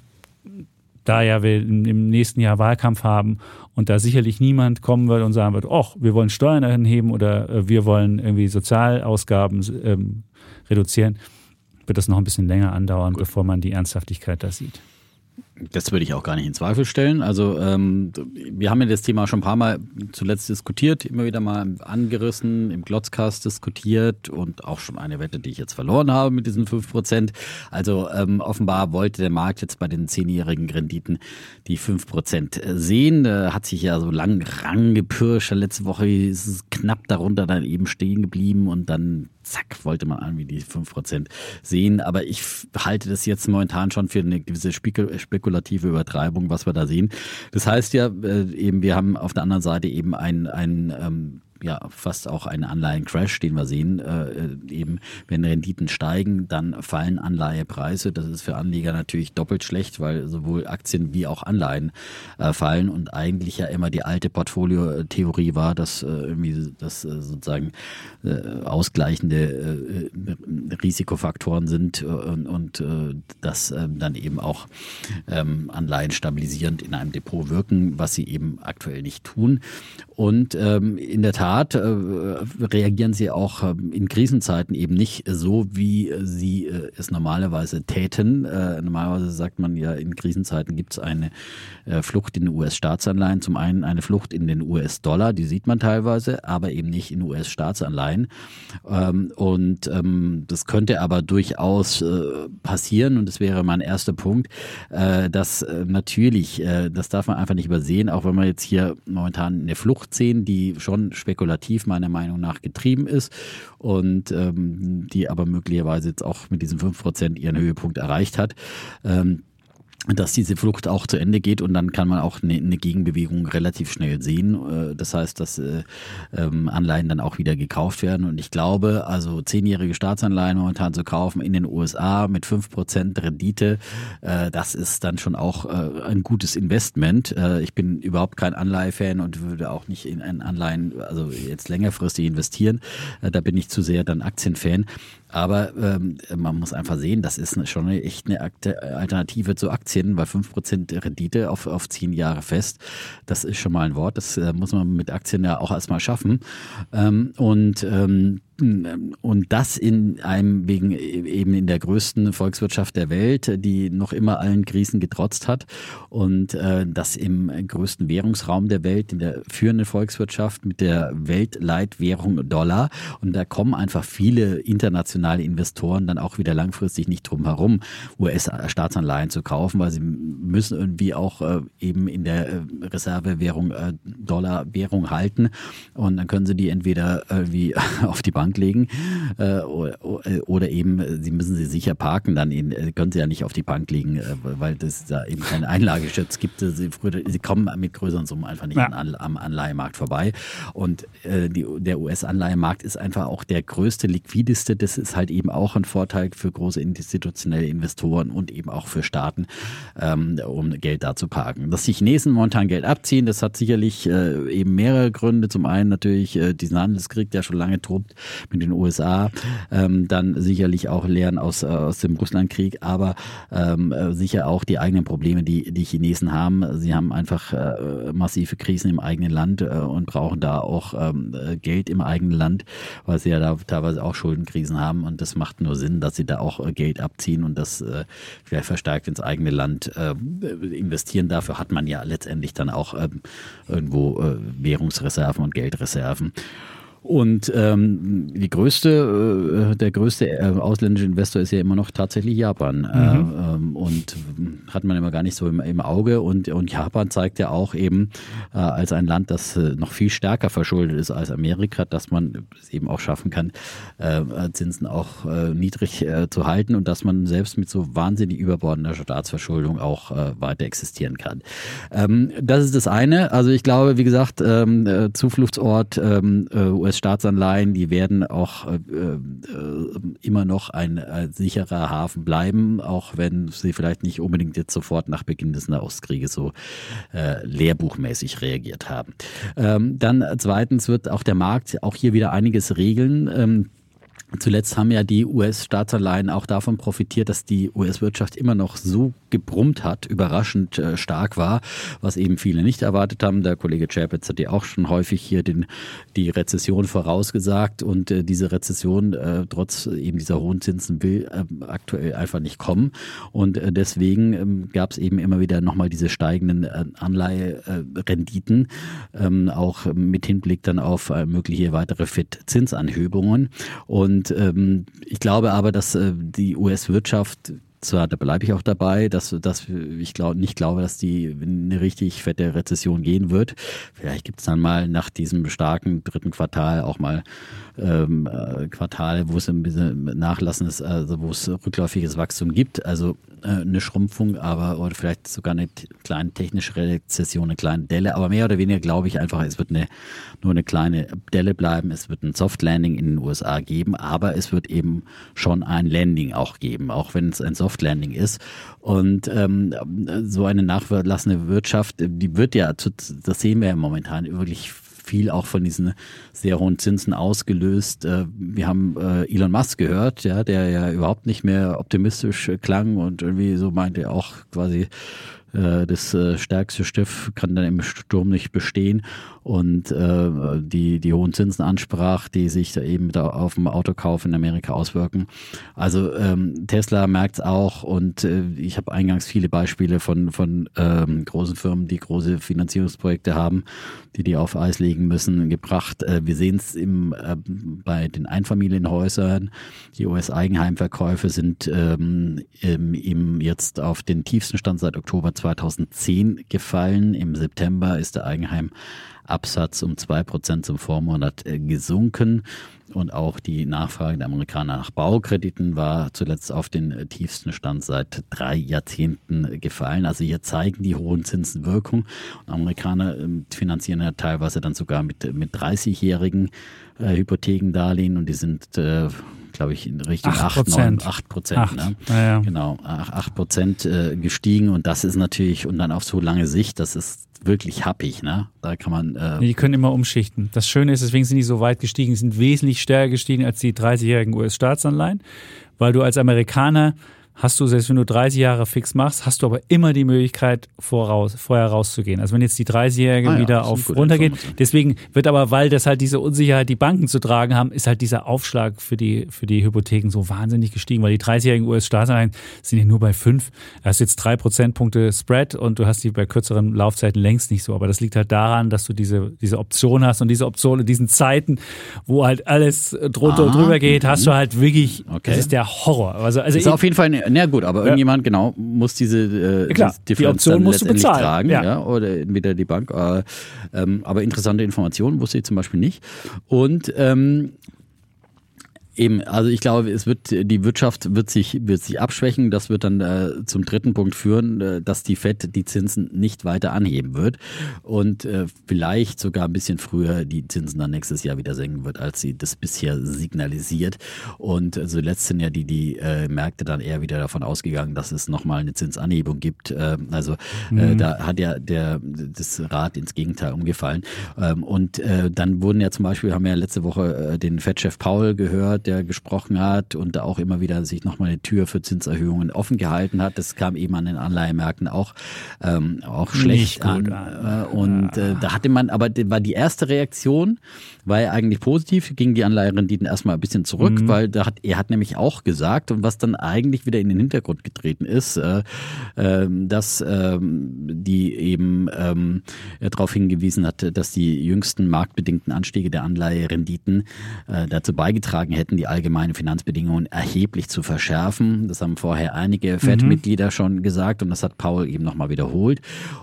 da ja wir im nächsten Jahr Wahlkampf haben und da sicherlich niemand kommen wird und sagen wird, ach, wir wollen Steuern anheben oder wir wollen irgendwie Sozialausgaben reduzieren, wird das noch ein bisschen länger andauern, gut, bevor man die Ernsthaftigkeit da sieht. Das würde ich auch gar nicht in Zweifel stellen. Also wir haben ja das Thema schon ein paar Mal zuletzt diskutiert, immer wieder mal angerissen, im Glotzcast diskutiert und auch schon eine Wette, die ich jetzt verloren habe mit diesen 5%. Also offenbar wollte der Markt jetzt bei den 10-jährigen Renditen die 5% sehen. Hat sich ja so lang rangepirscht. Letzte Woche ist es knapp darunter dann eben stehen geblieben und dann zack, wollte man irgendwie die 5% sehen. Aber ich halte das jetzt momentan schon für eine gewisse spekulative Übertreibung, was wir da sehen. Das heißt ja, eben wir haben auf der anderen Seite eben fast auch einen Anleihen-Crash, den wir sehen. Eben, wenn Renditen steigen, dann fallen Anleihepreise. Das ist für Anleger natürlich doppelt schlecht, weil sowohl Aktien wie auch Anleihen fallen und eigentlich ja immer die alte Portfolio-Theorie war, dass ausgleichende Risikofaktoren sind und dass dann eben auch Anleihen stabilisierend in einem Depot wirken, was sie eben aktuell nicht tun. Und in der Tat reagieren sie auch in Krisenzeiten eben nicht so, wie sie es normalerweise täten. Normalerweise sagt man ja, in Krisenzeiten gibt es eine Flucht in US-Staatsanleihen. Zum einen eine Flucht in den US-Dollar, die sieht man teilweise, aber eben nicht in US-Staatsanleihen. Das könnte aber durchaus passieren und das wäre mein erster Punkt, dass natürlich, das darf man einfach nicht übersehen, auch wenn wir jetzt hier momentan eine Flucht sehen, die schon spekulativ meiner Meinung nach getrieben ist und die aber möglicherweise jetzt auch mit diesen 5% ihren Höhepunkt erreicht hat, dass diese Flucht auch zu Ende geht und dann kann man auch eine Gegenbewegung relativ schnell sehen. Das heißt, dass Anleihen dann auch wieder gekauft werden und ich glaube, also 10-jährige Staatsanleihen momentan zu kaufen in den USA mit 5% Rendite, das ist dann schon auch ein gutes Investment. Ich bin überhaupt kein Anleihefan und würde auch nicht in Anleihen, also jetzt längerfristig investieren. Da bin ich zu sehr dann Aktienfan. Aber man muss einfach sehen, das ist schon echt eine Alternative zu Aktien, weil 5% Rendite auf 10 Jahre fest, das ist schon mal ein Wort, das muss man mit Aktien ja auch erstmal schaffen. Und das in einem wegen eben in der größten Volkswirtschaft der Welt, die noch immer allen Krisen getrotzt hat und das im größten Währungsraum der Welt, in der führenden Volkswirtschaft mit der Weltleitwährung Dollar und da kommen einfach viele internationale Investoren dann auch wieder langfristig nicht drum herum, US-Staatsanleihen zu kaufen, weil sie müssen irgendwie auch eben in der Reservewährung Dollar-Währung halten und dann können sie die entweder wie auf die Bank legen oder eben sie müssen sie sicher parken, dann können sie ja nicht auf die Bank legen, weil das da eben keinen Einlageschutz gibt. Sie kommen mit größeren Summen einfach nicht am Anleihemarkt vorbei und der US-Anleihemarkt ist einfach auch der größte, liquideste. Das ist halt eben auch ein Vorteil für große institutionelle Investoren und eben auch für Staaten, um Geld da zu parken. Dass die Chinesen momentan Geld abziehen, das hat sicherlich eben mehrere Gründe. Zum einen natürlich diesen Handelskrieg, der schon lange tobt mit den USA, dann sicherlich auch Lehren aus dem Russlandkrieg, aber sicher auch die eigenen Probleme, die Chinesen haben. Sie haben einfach massive Krisen im eigenen Land und brauchen da auch Geld im eigenen Land, weil sie ja da teilweise auch Schuldenkrisen haben und das macht nur Sinn, dass sie da auch Geld abziehen und das vielleicht verstärkt ins eigene Land investieren. Dafür hat man ja letztendlich dann auch irgendwo Währungsreserven und Geldreserven. Und der größte ausländische Investor ist ja immer noch tatsächlich Japan. Und hat man immer gar nicht so im Auge. Und Japan zeigt ja auch eben als ein Land, das noch viel stärker verschuldet ist als Amerika, dass man es eben auch schaffen kann, Zinsen auch niedrig zu halten und dass man selbst mit so wahnsinnig überbordender Staatsverschuldung auch weiter existieren kann. Das ist das eine. Also ich glaube, wie gesagt, Zufluchtsort US-Staatsanleihen, die werden auch immer noch ein sicherer Hafen bleiben, auch wenn sie vielleicht nicht unbedingt jetzt sofort nach Beginn des Nahostkrieges so lehrbuchmäßig reagiert haben. Dann zweitens wird auch der Markt auch hier wieder einiges regeln. Zuletzt haben ja die US-Staatsanleihen auch davon profitiert, dass die US-Wirtschaft immer noch so gebrummt hat, überraschend stark war, was eben viele nicht erwartet haben. Der Kollege Zschäpitz hat ja auch schon häufig hier die Rezession vorausgesagt und diese Rezession trotz eben dieser hohen Zinsen will aktuell einfach nicht kommen. Und deswegen gab es eben immer wieder nochmal diese steigenden Anleiherenditen, auch mit Hinblick dann auf mögliche weitere Fed-Zinsanhebungen. Und ich glaube aber, dass die US-Wirtschaft, da bleibe ich auch dabei, dass ich nicht glaube, dass die in eine richtig fette Rezession gehen wird. Vielleicht gibt es dann mal nach diesem starken dritten Quartal auch mal Quartal, wo es ein bisschen nachlassendes, also wo es rückläufiges Wachstum gibt. Also eine Schrumpfung, oder vielleicht sogar eine kleine technische Rezession, eine kleine Delle. Aber mehr oder weniger glaube ich einfach, es wird nur eine kleine Delle bleiben. Es wird ein Soft Landing in den USA geben, aber es wird eben schon ein Landing auch geben, auch wenn es ein Soft Landing ist. Und so eine nachlassende Wirtschaft, die wird ja, das sehen wir ja momentan, wirklich viel auch von diesen sehr hohen Zinsen ausgelöst. Wir haben Elon Musk gehört, ja, der ja überhaupt nicht mehr optimistisch klang und irgendwie so meinte er auch quasi, das stärkste Stift kann dann im Sturm nicht bestehen und die hohen Zinsen ansprach, die sich da eben auf dem Autokauf in Amerika auswirken. Also Tesla merkt es auch und ich habe eingangs viele Beispiele von großen Firmen, die große Finanzierungsprojekte haben, die auf Eis legen müssen, gebracht. Wir sehen es bei den Einfamilienhäusern. Die US-Eigenheimverkäufe sind eben jetzt auf den tiefsten Stand seit Oktober 2010 gefallen. Im September ist der Eigenheimabsatz um 2% zum Vormonat gesunken. Und auch die Nachfrage der Amerikaner nach Baukrediten war zuletzt auf den tiefsten Stand seit 3 Jahrzehnten gefallen. Also hier zeigen die hohen Zinsen Wirkung. Und Amerikaner finanzieren ja teilweise dann sogar mit 30-jährigen Hypothekendarlehen und die sind, glaube ich, in Richtung 8%. Ne? Ja. Genau, 8% gestiegen und das ist natürlich, und dann auf so lange Sicht, das ist wirklich happig, ne? Da kann man. Die können immer umschichten. Das Schöne ist, deswegen sind die so weit gestiegen, sind wesentlich stärker gestiegen als die 30-jährigen US-Staatsanleihen, weil du als Amerikaner hast du, selbst wenn du 30 Jahre fix machst, hast du aber immer die Möglichkeit, vorher rauszugehen. Also wenn jetzt die 30-Jährige wieder auf runtergeht. Deswegen wird aber, weil das halt diese Unsicherheit die Banken zu tragen haben, ist halt dieser Aufschlag für die Hypotheken so wahnsinnig gestiegen, weil die 30-Jährigen US-Staatsanleihen sind ja nur bei 5. Da hast du jetzt 3 Prozentpunkte Spread und du hast die bei kürzeren Laufzeiten längst nicht so. Aber das liegt halt daran, dass du diese Option hast und diese Option in diesen Zeiten, wo halt alles drunter und drüber geht, hast du halt wirklich, okay. Das ist der Horror. Also ist auf jeden Fall eine. Na gut, aber irgendjemand, genau, muss diese Differenz die Option musst du bezahlen. Tragen. Ja, oder entweder die Bank. Aber interessante Informationen wusste ich zum Beispiel nicht. Und eben, also ich glaube, die Wirtschaft wird sich abschwächen. Das wird dann zum dritten Punkt führen, dass die Fed die Zinsen nicht weiter anheben wird und vielleicht sogar ein bisschen früher die Zinsen dann nächstes Jahr wieder senken wird, als sie das bisher signalisiert. Und zuletzt sind ja die Märkte dann eher wieder davon ausgegangen, dass es nochmal eine Zinsanhebung gibt. Da hat ja das Rad ins Gegenteil umgefallen. Und dann haben wir letzte Woche den Fed-Chef Powell gehört, der gesprochen hat und da auch immer wieder sich nochmal eine Tür für Zinserhöhungen offen gehalten hat. Das kam eben an den Anleihemärkten auch schlecht an. Und da hatte man, aber war die erste Reaktion, war ja eigentlich positiv, gingen die Anleiherenditen erstmal ein bisschen zurück, weil er hat nämlich auch gesagt, und was dann eigentlich wieder in den Hintergrund getreten ist, dass die eben darauf hingewiesen hatte, dass die jüngsten marktbedingten Anstiege der Anleiherenditen dazu beigetragen hätten, die allgemeinen Finanzbedingungen erheblich zu verschärfen. Das haben vorher einige FED-Mitglieder schon gesagt und das hat Powell eben nochmal wiederholt.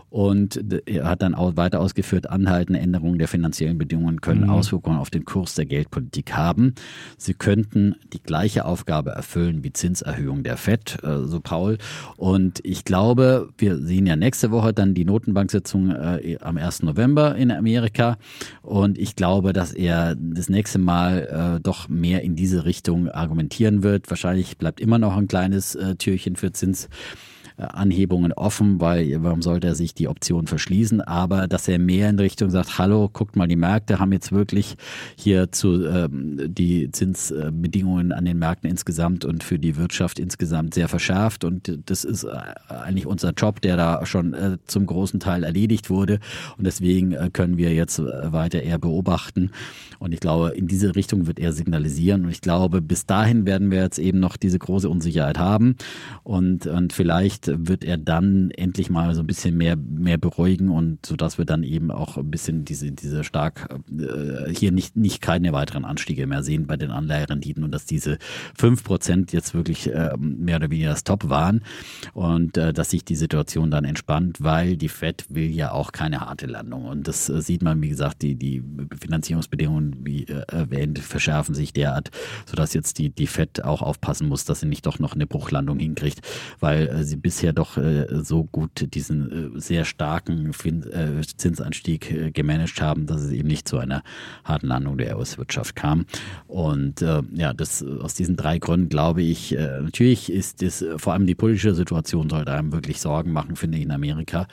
Und er hat dann auch weiter ausgeführt, anhaltende Änderungen der finanziellen Bedingungen können Auswirkungen auf den Kurs der Geldpolitik haben. Sie könnten die gleiche Aufgabe erfüllen wie Zinserhöhung der FED, so Powell. Und ich glaube, wir sehen ja nächste Woche dann die Notenbank-Sitzung am 1. November in Amerika. Und ich glaube, dass er das nächste Mal doch mehr in diese Richtung argumentieren wird. Wahrscheinlich bleibt immer noch ein kleines Türchen für Zinsanhebungen offen, weil warum sollte er sich die Option verschließen, aber dass er mehr in Richtung sagt, hallo, guckt mal, die Märkte haben jetzt wirklich hier die Zinsbedingungen an den Märkten insgesamt und für die Wirtschaft insgesamt sehr verschärft und das ist eigentlich unser Job, der da schon zum großen Teil erledigt wurde und deswegen können wir jetzt weiter eher beobachten und ich glaube, in diese Richtung wird er signalisieren und ich glaube, bis dahin werden wir jetzt eben noch diese große Unsicherheit haben und vielleicht wird er dann endlich mal so ein bisschen mehr beruhigen und sodass wir dann eben auch ein bisschen diese stark hier nicht keine weiteren Anstiege mehr sehen bei den Anleiherenditen und dass diese 5% jetzt wirklich mehr oder weniger das Top waren und dass sich die Situation dann entspannt, weil die Fed will ja auch keine harte Landung und das sieht man, wie gesagt, die Finanzierungsbedingungen, wie erwähnt, verschärfen sich derart, sodass jetzt die Fed auch aufpassen muss, dass sie nicht doch noch eine Bruchlandung hinkriegt, weil sie bisher doch so gut diesen sehr starken Zinsanstieg gemanagt haben, dass es eben nicht zu einer harten Landung der US-Wirtschaft kam. Und aus diesen drei Gründen glaube ich, natürlich ist das, vor allem die politische Situation sollte einem wirklich Sorgen machen, finde ich, in Amerika.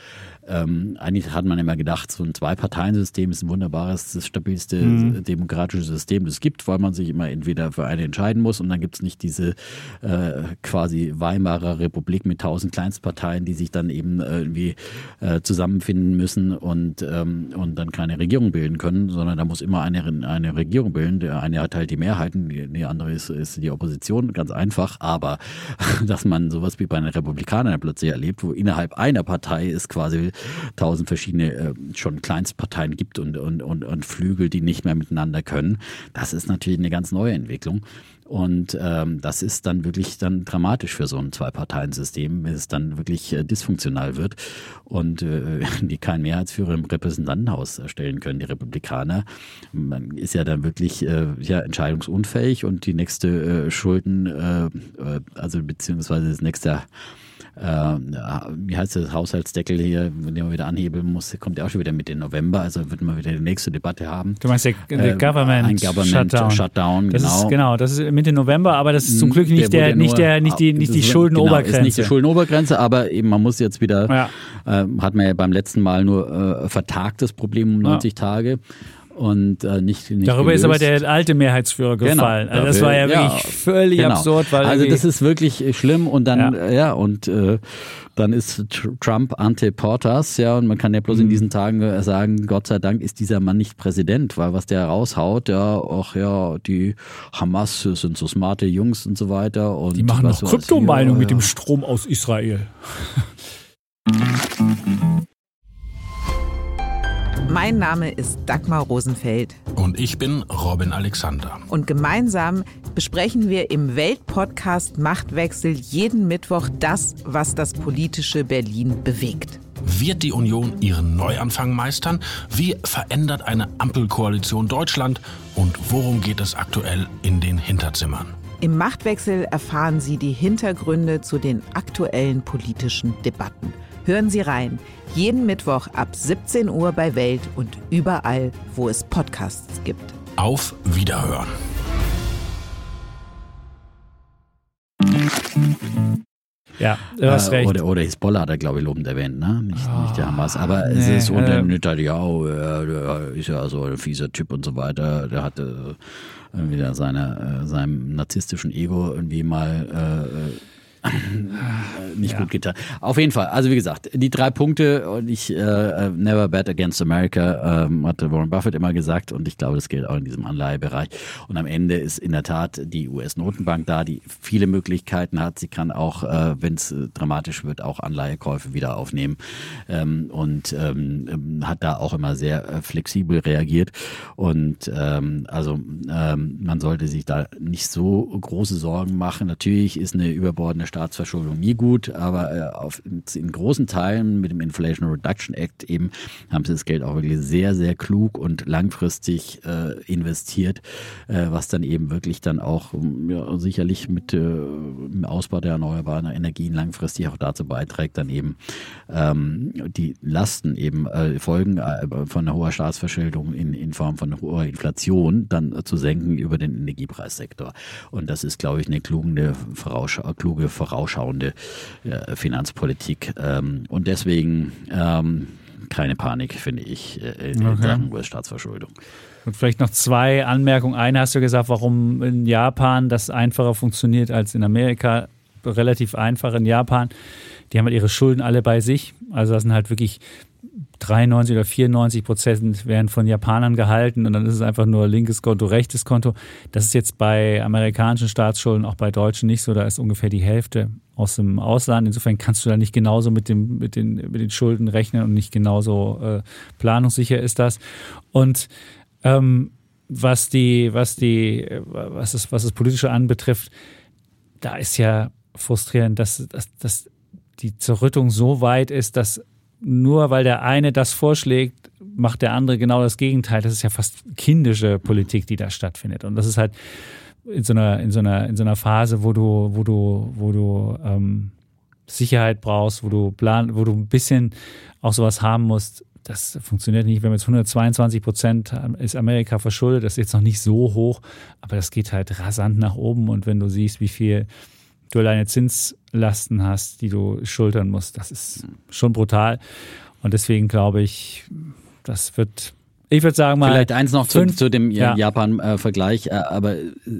Eigentlich hat man immer gedacht, so ein Zwei-Parteien-System ist ein wunderbares, das stabilste demokratische System, das es gibt, weil man sich immer entweder für eine entscheiden muss und dann gibt es nicht diese quasi Weimarer Republik mit 1000 Kleinstparteien, die sich dann eben irgendwie zusammenfinden müssen und dann keine Regierung bilden können, sondern da muss immer eine Regierung bilden. Der eine hat halt die Mehrheiten, die andere ist die Opposition, ganz einfach, aber dass man sowas wie bei den Republikanern plötzlich erlebt, wo innerhalb einer Partei ist quasi 1000 verschiedene schon Kleinstparteien gibt und Flügel, die nicht mehr miteinander können. Das ist natürlich eine ganz neue Entwicklung. Und das ist dann wirklich dann dramatisch für so ein Zwei-Parteien-System, wenn es dann wirklich dysfunktional wird und die keinen Mehrheitsführer im Repräsentantenhaus stellen können, die Republikaner. Man ist ja dann wirklich entscheidungsunfähig und die nächste beziehungsweise das nächste Haushaltsdeckel hier, den man wieder anhebeln muss, kommt ja auch schon wieder mit in November, also wird man wieder die nächste Debatte haben. Du meinst der Government Shutdown, das genau. Das ist Mitte November, aber das ist zum Glück nicht die Schuldenobergrenze. Genau, ist nicht die Schuldenobergrenze, aber eben man muss jetzt wieder, hat man ja beim letzten Mal nur vertagt das Problem um 90 Tage. Und nicht darüber gelöst. Ist aber der alte Mehrheitsführer gefallen. Genau, also das war wirklich völlig absurd. Weil also das ist wirklich schlimm und dann dann ist Trump ante Portas, und man kann ja bloß in diesen Tagen sagen, Gott sei Dank ist dieser Mann nicht Präsident, weil was der raushaut, die Hamas sind so smarte Jungs und so weiter. Und die machen noch Kryptomeinung mit dem Strom aus Israel. Mein Name ist Dagmar Rosenfeld. Und ich bin Robin Alexander. Und gemeinsam besprechen wir im Welt-Podcast Machtwechsel jeden Mittwoch das, was das politische Berlin bewegt. Wird die Union ihren Neuanfang meistern? Wie verändert eine Ampelkoalition Deutschland? Und worum geht es aktuell in den Hinterzimmern? Im Machtwechsel erfahren Sie die Hintergründe zu den aktuellen politischen Debatten. Hören Sie rein, jeden Mittwoch ab 17 Uhr bei Welt und überall, wo es Podcasts gibt. Auf Wiederhören. Ja, du hast recht. Oder Hisbollah hat er, glaube ich, lobend erwähnt, ne? Nicht der Hamas. Aber es ist unter Netanyahu, der ist ja so ein fieser Typ und so weiter. Der hatte wieder seinem narzisstischen Ego irgendwie mal nicht gut getan. Auf jeden Fall, also wie gesagt, die 3 Punkte und ich, never bet against America, hatte Warren Buffett immer gesagt und ich glaube, das gilt auch in diesem Anleihebereich. Und am Ende ist in der Tat die US-Notenbank da, die viele Möglichkeiten hat. Sie kann auch, wenn es dramatisch wird, auch Anleihekäufe wieder aufnehmen hat da auch immer sehr flexibel reagiert und man sollte sich da nicht so große Sorgen machen. Natürlich ist eine überbordende Staatsverschuldung nie gut, aber in großen Teilen mit dem Inflation Reduction Act eben haben sie das Geld auch wirklich sehr, sehr klug und langfristig investiert, was dann eben wirklich dann auch sicherlich mit dem Ausbau der erneuerbaren Energien langfristig auch dazu beiträgt, dann eben die Lasten eben Folgen von einer hohen Staatsverschuldung in Form von hoher Inflation dann zu senken über den Energiepreissektor. Und das ist, glaube ich, eine kluge, vorausschauende Finanzpolitik. Und deswegen keine Panik, finde ich, in der US-Staatsverschuldung. Und vielleicht noch 2 Anmerkungen. Eine hast du gesagt, warum in Japan das einfacher funktioniert als in Amerika. Relativ einfach in Japan. Die haben halt ihre Schulden alle bei sich. Also das sind halt wirklich 93 oder 94% werden von Japanern gehalten und dann ist es einfach nur linkes Konto, rechtes Konto. Das ist jetzt bei amerikanischen Staatsschulden, auch bei deutschen nicht so, da ist ungefähr die Hälfte aus dem Ausland. Insofern kannst du da nicht genauso mit den Schulden rechnen und nicht genauso planungssicher ist das. Und was das Politische anbetrifft, da ist ja frustrierend, dass die Zerrüttung so weit ist, dass nur weil der eine das vorschlägt, macht der andere genau das Gegenteil. Das ist ja fast kindische Politik, die da stattfindet. Und das ist halt in so einer Phase, wo du Sicherheit brauchst, wo du ein bisschen auch sowas haben musst. Das funktioniert nicht. Wir haben jetzt 122%, ist Amerika verschuldet. Das ist jetzt noch nicht so hoch, aber das geht halt rasant nach oben. Und wenn du siehst, wie viel du alleine Zinslasten hast, die du schultern musst. Das ist schon brutal. Und deswegen glaube ich, das wird, ich würde sagen mal... Vielleicht eins noch zu dem Japan-Vergleich, aber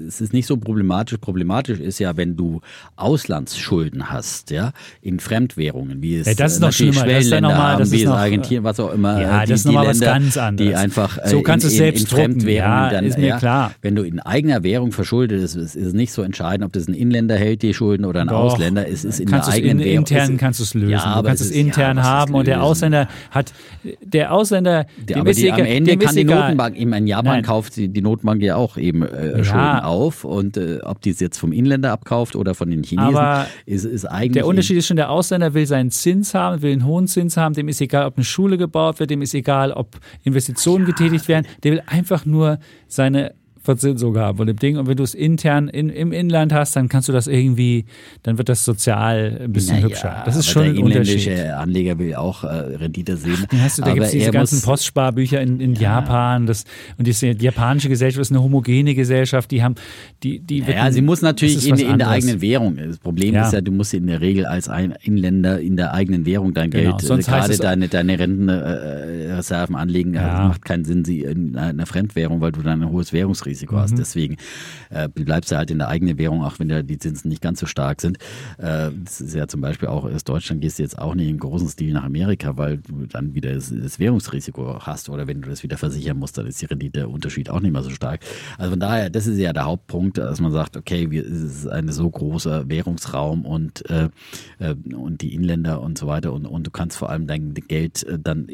es ist nicht so problematisch. Problematisch ist ja, wenn du Auslandsschulden hast, ja, in Fremdwährungen, wie es das ist noch schlimmer. Schwellenländer das ist haben, das wie es Argentinien, was auch immer. Ja, das ist nochmal was ganz anderes. Die einfach so kannst in, selbst in Fremdwährungen dann, ist mir klar. Wenn du in eigener Währung verschuldet bist, ist es nicht so entscheidend, ob das ein Inländer hält, die Schulden, oder ein Ausländer. Es ist in der eigenen Währung. Intern kannst du es lösen. Ja, du kannst es intern haben und der Ausländer, dem ist egal. Dem kann die Notenbank, eben in Japan kauft die Notenbank ja auch eben Schulden auf und ob die es jetzt vom Inländer abkauft oder von den Chinesen, aber ist eigentlich... Der Unterschied ist schon, der Ausländer will seinen Zins haben, will einen hohen Zins haben, dem ist egal, ob eine Schule gebaut wird, dem ist egal, ob Investitionen getätigt werden, der will einfach nur seine Verzinsung haben von dem Ding. Und wenn du es intern im Inland hast, dann kannst du das irgendwie, dann wird das sozial ein bisschen hübscher. Das ist schon ein Unterschied. Der inländische Anleger will auch Rendite sehen. Da gibt es diese ganzen Postsparbücher in Japan. Die japanische Gesellschaft ist eine homogene Gesellschaft. Sie muss natürlich in der eigenen Währung. Das Problem ist ja, du musst in der Regel als Inländer in der eigenen Währung dein Geld, gerade deine Rentenreserven anlegen. Ja. Das macht keinen Sinn, sie in einer Fremdwährung, weil du dann ein hohes Währungsrisiko hast. Deswegen bleibst du halt in der eigenen Währung, auch wenn da die Zinsen nicht ganz so stark sind. Das ist ja zum Beispiel auch aus Deutschland, gehst du jetzt auch nicht im großen Stil nach Amerika, weil du dann wieder das Währungsrisiko hast oder wenn du das wieder versichern musst, dann ist die Rendite, der Unterschied auch nicht mehr so stark. Also von daher, das ist ja der Hauptpunkt, dass man sagt, okay, es ist ein so großer Währungsraum und die Inländer und so weiter und du kannst vor allem dein Geld dann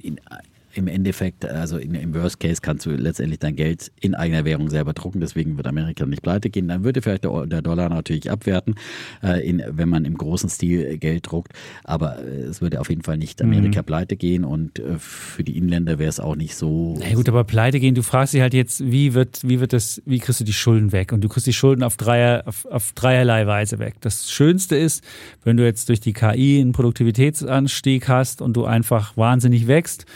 im Endeffekt, also im Worst Case kannst du letztendlich dein Geld in eigener Währung selber drucken, deswegen wird Amerika nicht pleite gehen. Dann würde vielleicht der Dollar natürlich abwerten, wenn man im großen Stil Geld druckt, aber es würde auf jeden Fall nicht Amerika pleite gehen und für die Inländer wäre es auch nicht so. Na gut, aber pleite gehen, du fragst dich halt jetzt, wie kriegst du die Schulden weg? Und du kriegst die Schulden auf dreierlei Weise weg. Das Schönste ist, wenn du jetzt durch die KI einen Produktivitätsanstieg hast und du einfach wahnsinnig wächst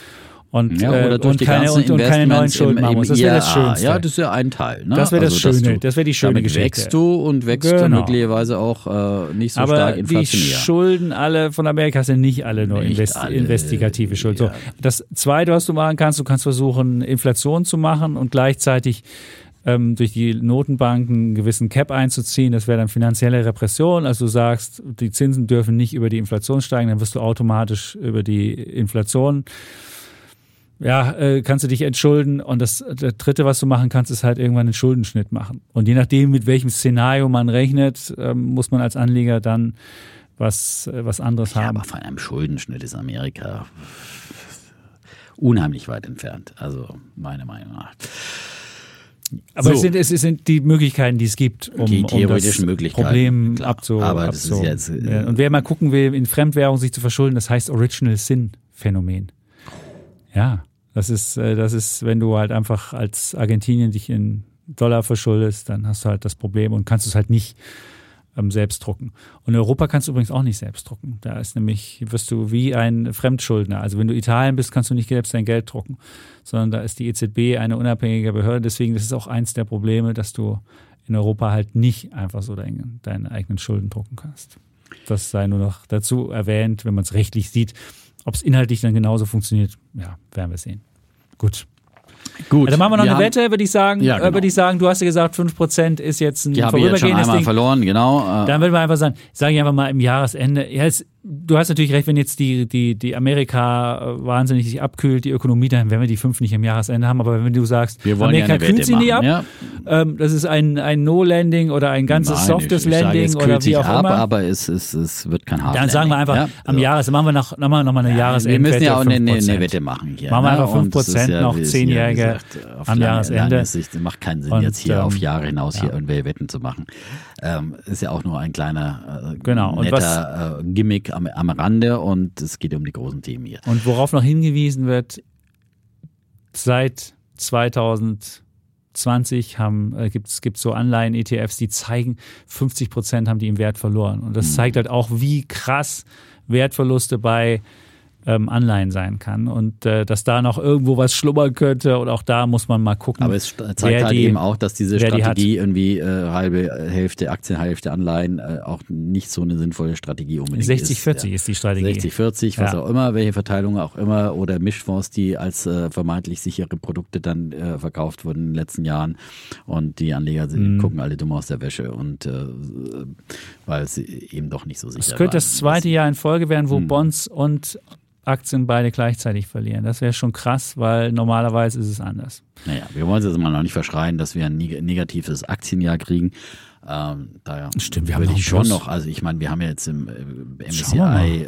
und keine neuen Schulden machen muss. Das wäre das Schönste. Ja, das ist ja ein Teil. Ne? Das wäre das Schöne. Das wäre die schöne Geschichte. Wächst du und wächst dann möglicherweise auch nicht so stark inflationär. Aber die Schulden alle von Amerika sind nicht alle nur investigative Schulden. Ja. So, das Zweite, was du machen kannst, du kannst versuchen, Inflation zu machen und gleichzeitig durch die Notenbanken einen gewissen Cap einzuziehen. Das wäre dann finanzielle Repression. Also du sagst, die Zinsen dürfen nicht über die Inflation steigen, dann wirst du automatisch über die Inflation, kannst du dich entschulden. Und das Dritte, was du machen kannst, ist halt irgendwann einen Schuldenschnitt machen. Und je nachdem, mit welchem Szenario man rechnet, muss man als Anleger dann was anderes haben. Aber von einem Schuldenschnitt ist Amerika unheimlich weit entfernt. Also meiner Meinung nach. Aber es sind die Möglichkeiten, die es gibt, um das Problem abzuwehren. Und wer mal gucken will, in Fremdwährung sich zu verschulden, das heißt Original-Sin-Phänomen. Ja, das ist, wenn du halt einfach als Argentinien dich in Dollar verschuldest, dann hast du halt das Problem und kannst es halt nicht selbst drucken. Und in Europa kannst du übrigens auch nicht selbst drucken. Da ist nämlich, wirst du wie ein Fremdschuldner. Also wenn du Italien bist, kannst du nicht selbst dein Geld drucken, sondern da ist die EZB eine unabhängige Behörde. Deswegen, das ist auch eins der Probleme, dass du in Europa halt nicht einfach so deine eigenen Schulden drucken kannst. Das sei nur noch dazu erwähnt, wenn man es rechtlich sieht. Ob es inhaltlich dann genauso funktioniert, ja, werden wir sehen. Gut. Also machen wir noch eine Wette, würde ich sagen. Ja, genau. Würde ich sagen, du hast ja gesagt, 5% ist jetzt ein vorübergehendes Ding. Die haben wir jetzt schon einmal verloren, genau. Dann würde man einfach sagen, sage ich einfach mal im Jahresende, ja, du hast natürlich recht, wenn jetzt die Amerika wahnsinnig sich abkühlt, die Ökonomie, dann werden wir die 5 nicht im Jahresende haben. Aber wenn du sagst, Amerika kühlt sie nie ab, das ist ein No-Landing oder ein ganzes softes Landing oder wie auch immer. Aber es wird kein Hard-Landing. Dann sagen wir einfach, am Jahresende machen wir nochmal eine Jahresendwette. Wir müssen ja auch eine Wette machen hier. Machen wir einfach 5% noch 10-Jährige am Jahresende. Es macht keinen Sinn, jetzt hier auf Jahre hinaus hier irgendwelche Wetten zu machen. Ist ja auch nur ein kleiner, netter Gimmick am Rande, und es geht um die großen Themen hier. Und worauf noch hingewiesen wird, seit 2020 gibt es so Anleihen-ETFs, die zeigen, 50% haben die im Wert verloren. Und das zeigt halt auch, wie krass Wertverluste bei Anleihen sein kann und dass da noch irgendwo was schlummern könnte, und auch da muss man mal gucken. Aber es zeigt eben auch, dass diese Strategie irgendwie halbe Hälfte Aktien, Hälfte Anleihen auch nicht so eine sinnvolle Strategie unbedingt 60-40 ist. 60-40 ist die Strategie. 60-40, was auch immer, welche Verteilung auch immer, oder Mischfonds, die als vermeintlich sichere Produkte dann verkauft wurden in den letzten Jahren, und die Anleger gucken alle dumm aus der Wäsche, und weil sie eben doch nicht so sicher sind. Es könnte das zweite Jahr in Folge werden, wo Bonds und Aktien beide gleichzeitig verlieren. Das wäre schon krass, weil normalerweise ist es anders. Naja, wir wollen es jetzt mal noch nicht verschreien, dass wir ein negatives Aktienjahr kriegen. Daher stimmt, wir haben noch, also ich meine, wir haben ja jetzt im MSCI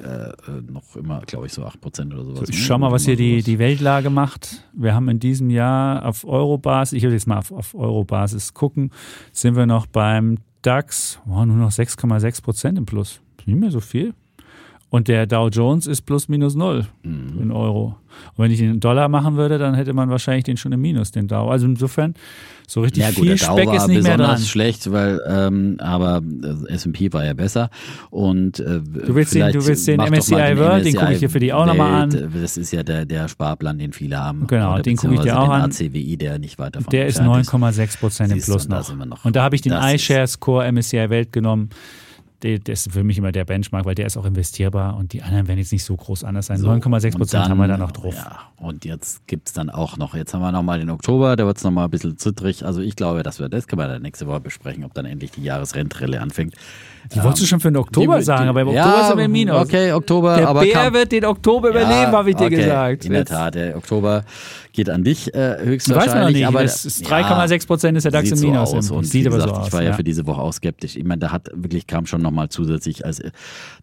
noch immer, glaube ich, so 8% oder sowas. Schau mal, was hier die Weltlage macht. Wir haben in diesem Jahr auf Eurobasis, ich würde jetzt mal auf Eurobasis gucken, sind wir noch beim DAX, nur noch 6,6% im Plus. Nicht mehr so viel. Und der Dow Jones ist plus minus null in Euro. Und wenn ich den in Dollar machen würde, dann hätte man wahrscheinlich den schon im Minus, den Dow. Also insofern, so richtig viel Speck ist nicht mehr dran. Der Dow war besonders schlecht, weil, aber S&P war ja besser. Und du willst den MSCI World, den gucke ich dir für die auch nochmal an. Das ist ja der Sparplan, den viele haben. Genau, den gucke ich dir auch an. Der ACWI, der nicht weiter von der ist 9,6% im Plus noch. Und da habe ich den iShares Core MSCI Welt genommen. Das ist für mich immer der Benchmark, weil der ist auch investierbar, und die anderen werden jetzt nicht so groß anders sein. So, 9,6% haben wir da noch drauf. Ja, und jetzt gibt es dann auch noch, jetzt haben wir nochmal den Oktober, da wird es nochmal ein bisschen zittrig. Also ich glaube, das können wir dann nächste Woche besprechen, ob dann endlich die Jahresrendrille anfängt. Die wolltest du schon für den Oktober sagen, aber im Oktober sind wir im Minus. Okay, Oktober. Der Bär wird den Oktober überleben, habe ich dir gesagt. In der Tat, der Oktober geht an dich höchstwahrscheinlich. Weiß man noch nicht, aber es ist 3,6% ist der DAX im Minus. Ich war ja für diese Woche auch skeptisch. Ich meine, da kam schon nochmal zusätzlich als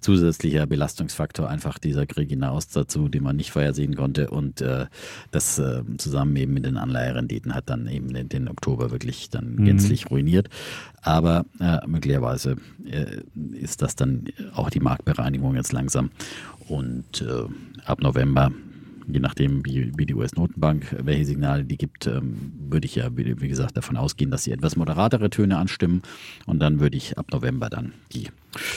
zusätzlicher Belastungsfaktor einfach dieser Krieg in Nahost dazu, den man nicht vorhersehen konnte, und das zusammen eben mit den Anleiherenditen hat dann eben den Oktober wirklich dann gänzlich ruiniert. Aber möglicherweise ist das dann auch die Marktbereinigung jetzt langsam, und ab November je nachdem, wie die US-Notenbank, welche Signale die gibt, würde ich ja, wie gesagt, davon ausgehen, dass sie etwas moderatere Töne anstimmen. Und dann würde ich ab November dann die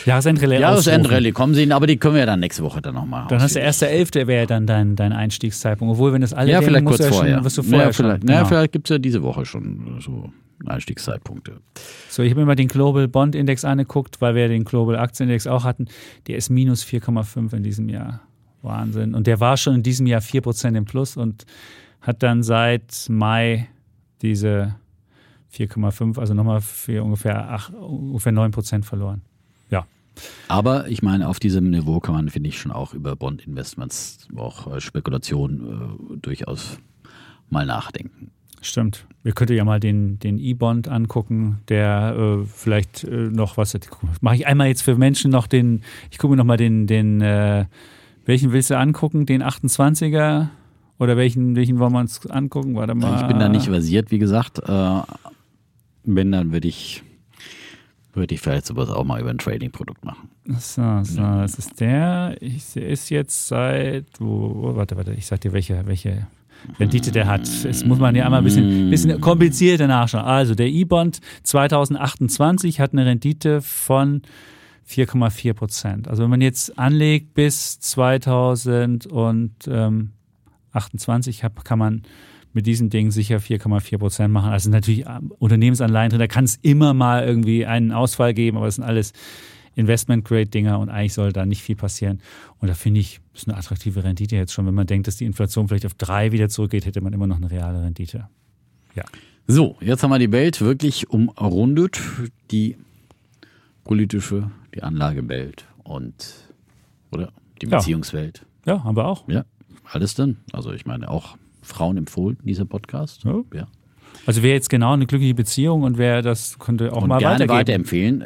Jahresendrallye. Jahresendrallye kommen sie, aber die können wir ja dann nächste Woche dann nochmal ausführen. Dann hast du 1.11. wäre ja dann dein Einstiegszeitpunkt. Obwohl, wenn das alle ja, vielleicht kurz vorher. Wirst du vorher vielleicht gibt es ja diese Woche schon so Einstiegszeitpunkte. So, ich habe mir mal den Global Bond Index angeguckt, weil wir den Global Aktienindex auch hatten. Der ist minus 4,5 in diesem Jahr. Wahnsinn. Und der war schon in diesem Jahr 4% im Plus und hat dann seit Mai diese 4,5, also nochmal für ungefähr 9% verloren. Ja. Aber ich meine, auf diesem Niveau kann man, finde ich, schon auch über Bond-Investments, auch Spekulationen durchaus mal nachdenken. Stimmt. Wir könnten ja mal den E-Bond angucken, der vielleicht noch was hat. Mache ich einmal jetzt für Menschen noch ich gucke mir nochmal welchen willst du angucken? Den 28er? Oder welchen wollen wir uns angucken? Warte mal. Ich bin da nicht versiert, wie gesagt. Wenn, dann würde ich vielleicht sowas auch mal über ein Trading-Produkt machen. So, ja. Das ist der. Der ist jetzt seit... Warte, ich sag dir, welche Rendite der hat. Das muss man ja einmal ein bisschen komplizierter nachschauen. Also, der E-Bond 2028 hat eine Rendite von 4,4%. Also wenn man jetzt anlegt bis 2028, kann man mit diesem Ding sicher 4,4% machen. Also natürlich Unternehmensanleihen drin, da kann es immer mal irgendwie einen Ausfall geben, aber es sind alles Investment-Grade-Dinger und eigentlich soll da nicht viel passieren. Und da finde ich, ist eine attraktive Rendite jetzt schon. Wenn man denkt, dass die Inflation vielleicht auf 3 wieder zurückgeht, hätte man immer noch eine reale Rendite. Ja. So, jetzt haben wir die Welt wirklich umrundet. Die politische, die Anlagewelt oder die Beziehungswelt. Ja, haben wir auch. Ja, alles dann. Also ich meine, auch Frauen empfohlen, dieser Podcast. Ja. Ja. Also wäre jetzt genau eine glückliche Beziehung und wer das könnte auch und mal gerne weiterempfehlen.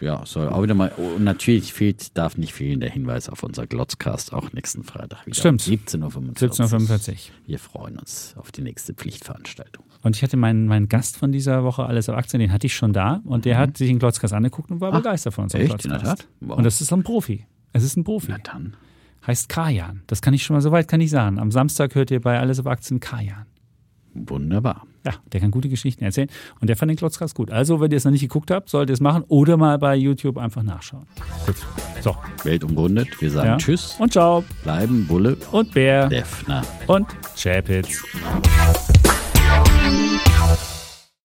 Ja, also soll auch wieder mal. Und natürlich darf nicht fehlen der Hinweis auf unser Glotzcast auch nächsten Freitag wieder. Stimmt. 17.45 Uhr. Wir freuen uns auf die nächste Pflichtveranstaltung. Und ich hatte meinen Gast von dieser Woche, Alles auf Aktien, den hatte ich schon da und der hat sich den Glotzcast angeguckt und war begeistert von unserem Glotzcast. In der Tat? Wow. Und das ist ein Profi. Es ist ein Profi. Na dann. Heißt Kajan. Das kann ich schon mal, soweit kann ich sagen. Am Samstag hört ihr bei Alles auf Aktien Kajan. Wunderbar. Ja, der kann gute Geschichten erzählen und der fand den Glotzcast gut. Also, wenn ihr es noch nicht geguckt habt, solltet ihr es machen oder mal bei YouTube einfach nachschauen. Gut. So. Welt umrundet. Wir sagen Tschüss. Und ciao. Bleiben Bulle und Bär. Deffner und Zschäpitz.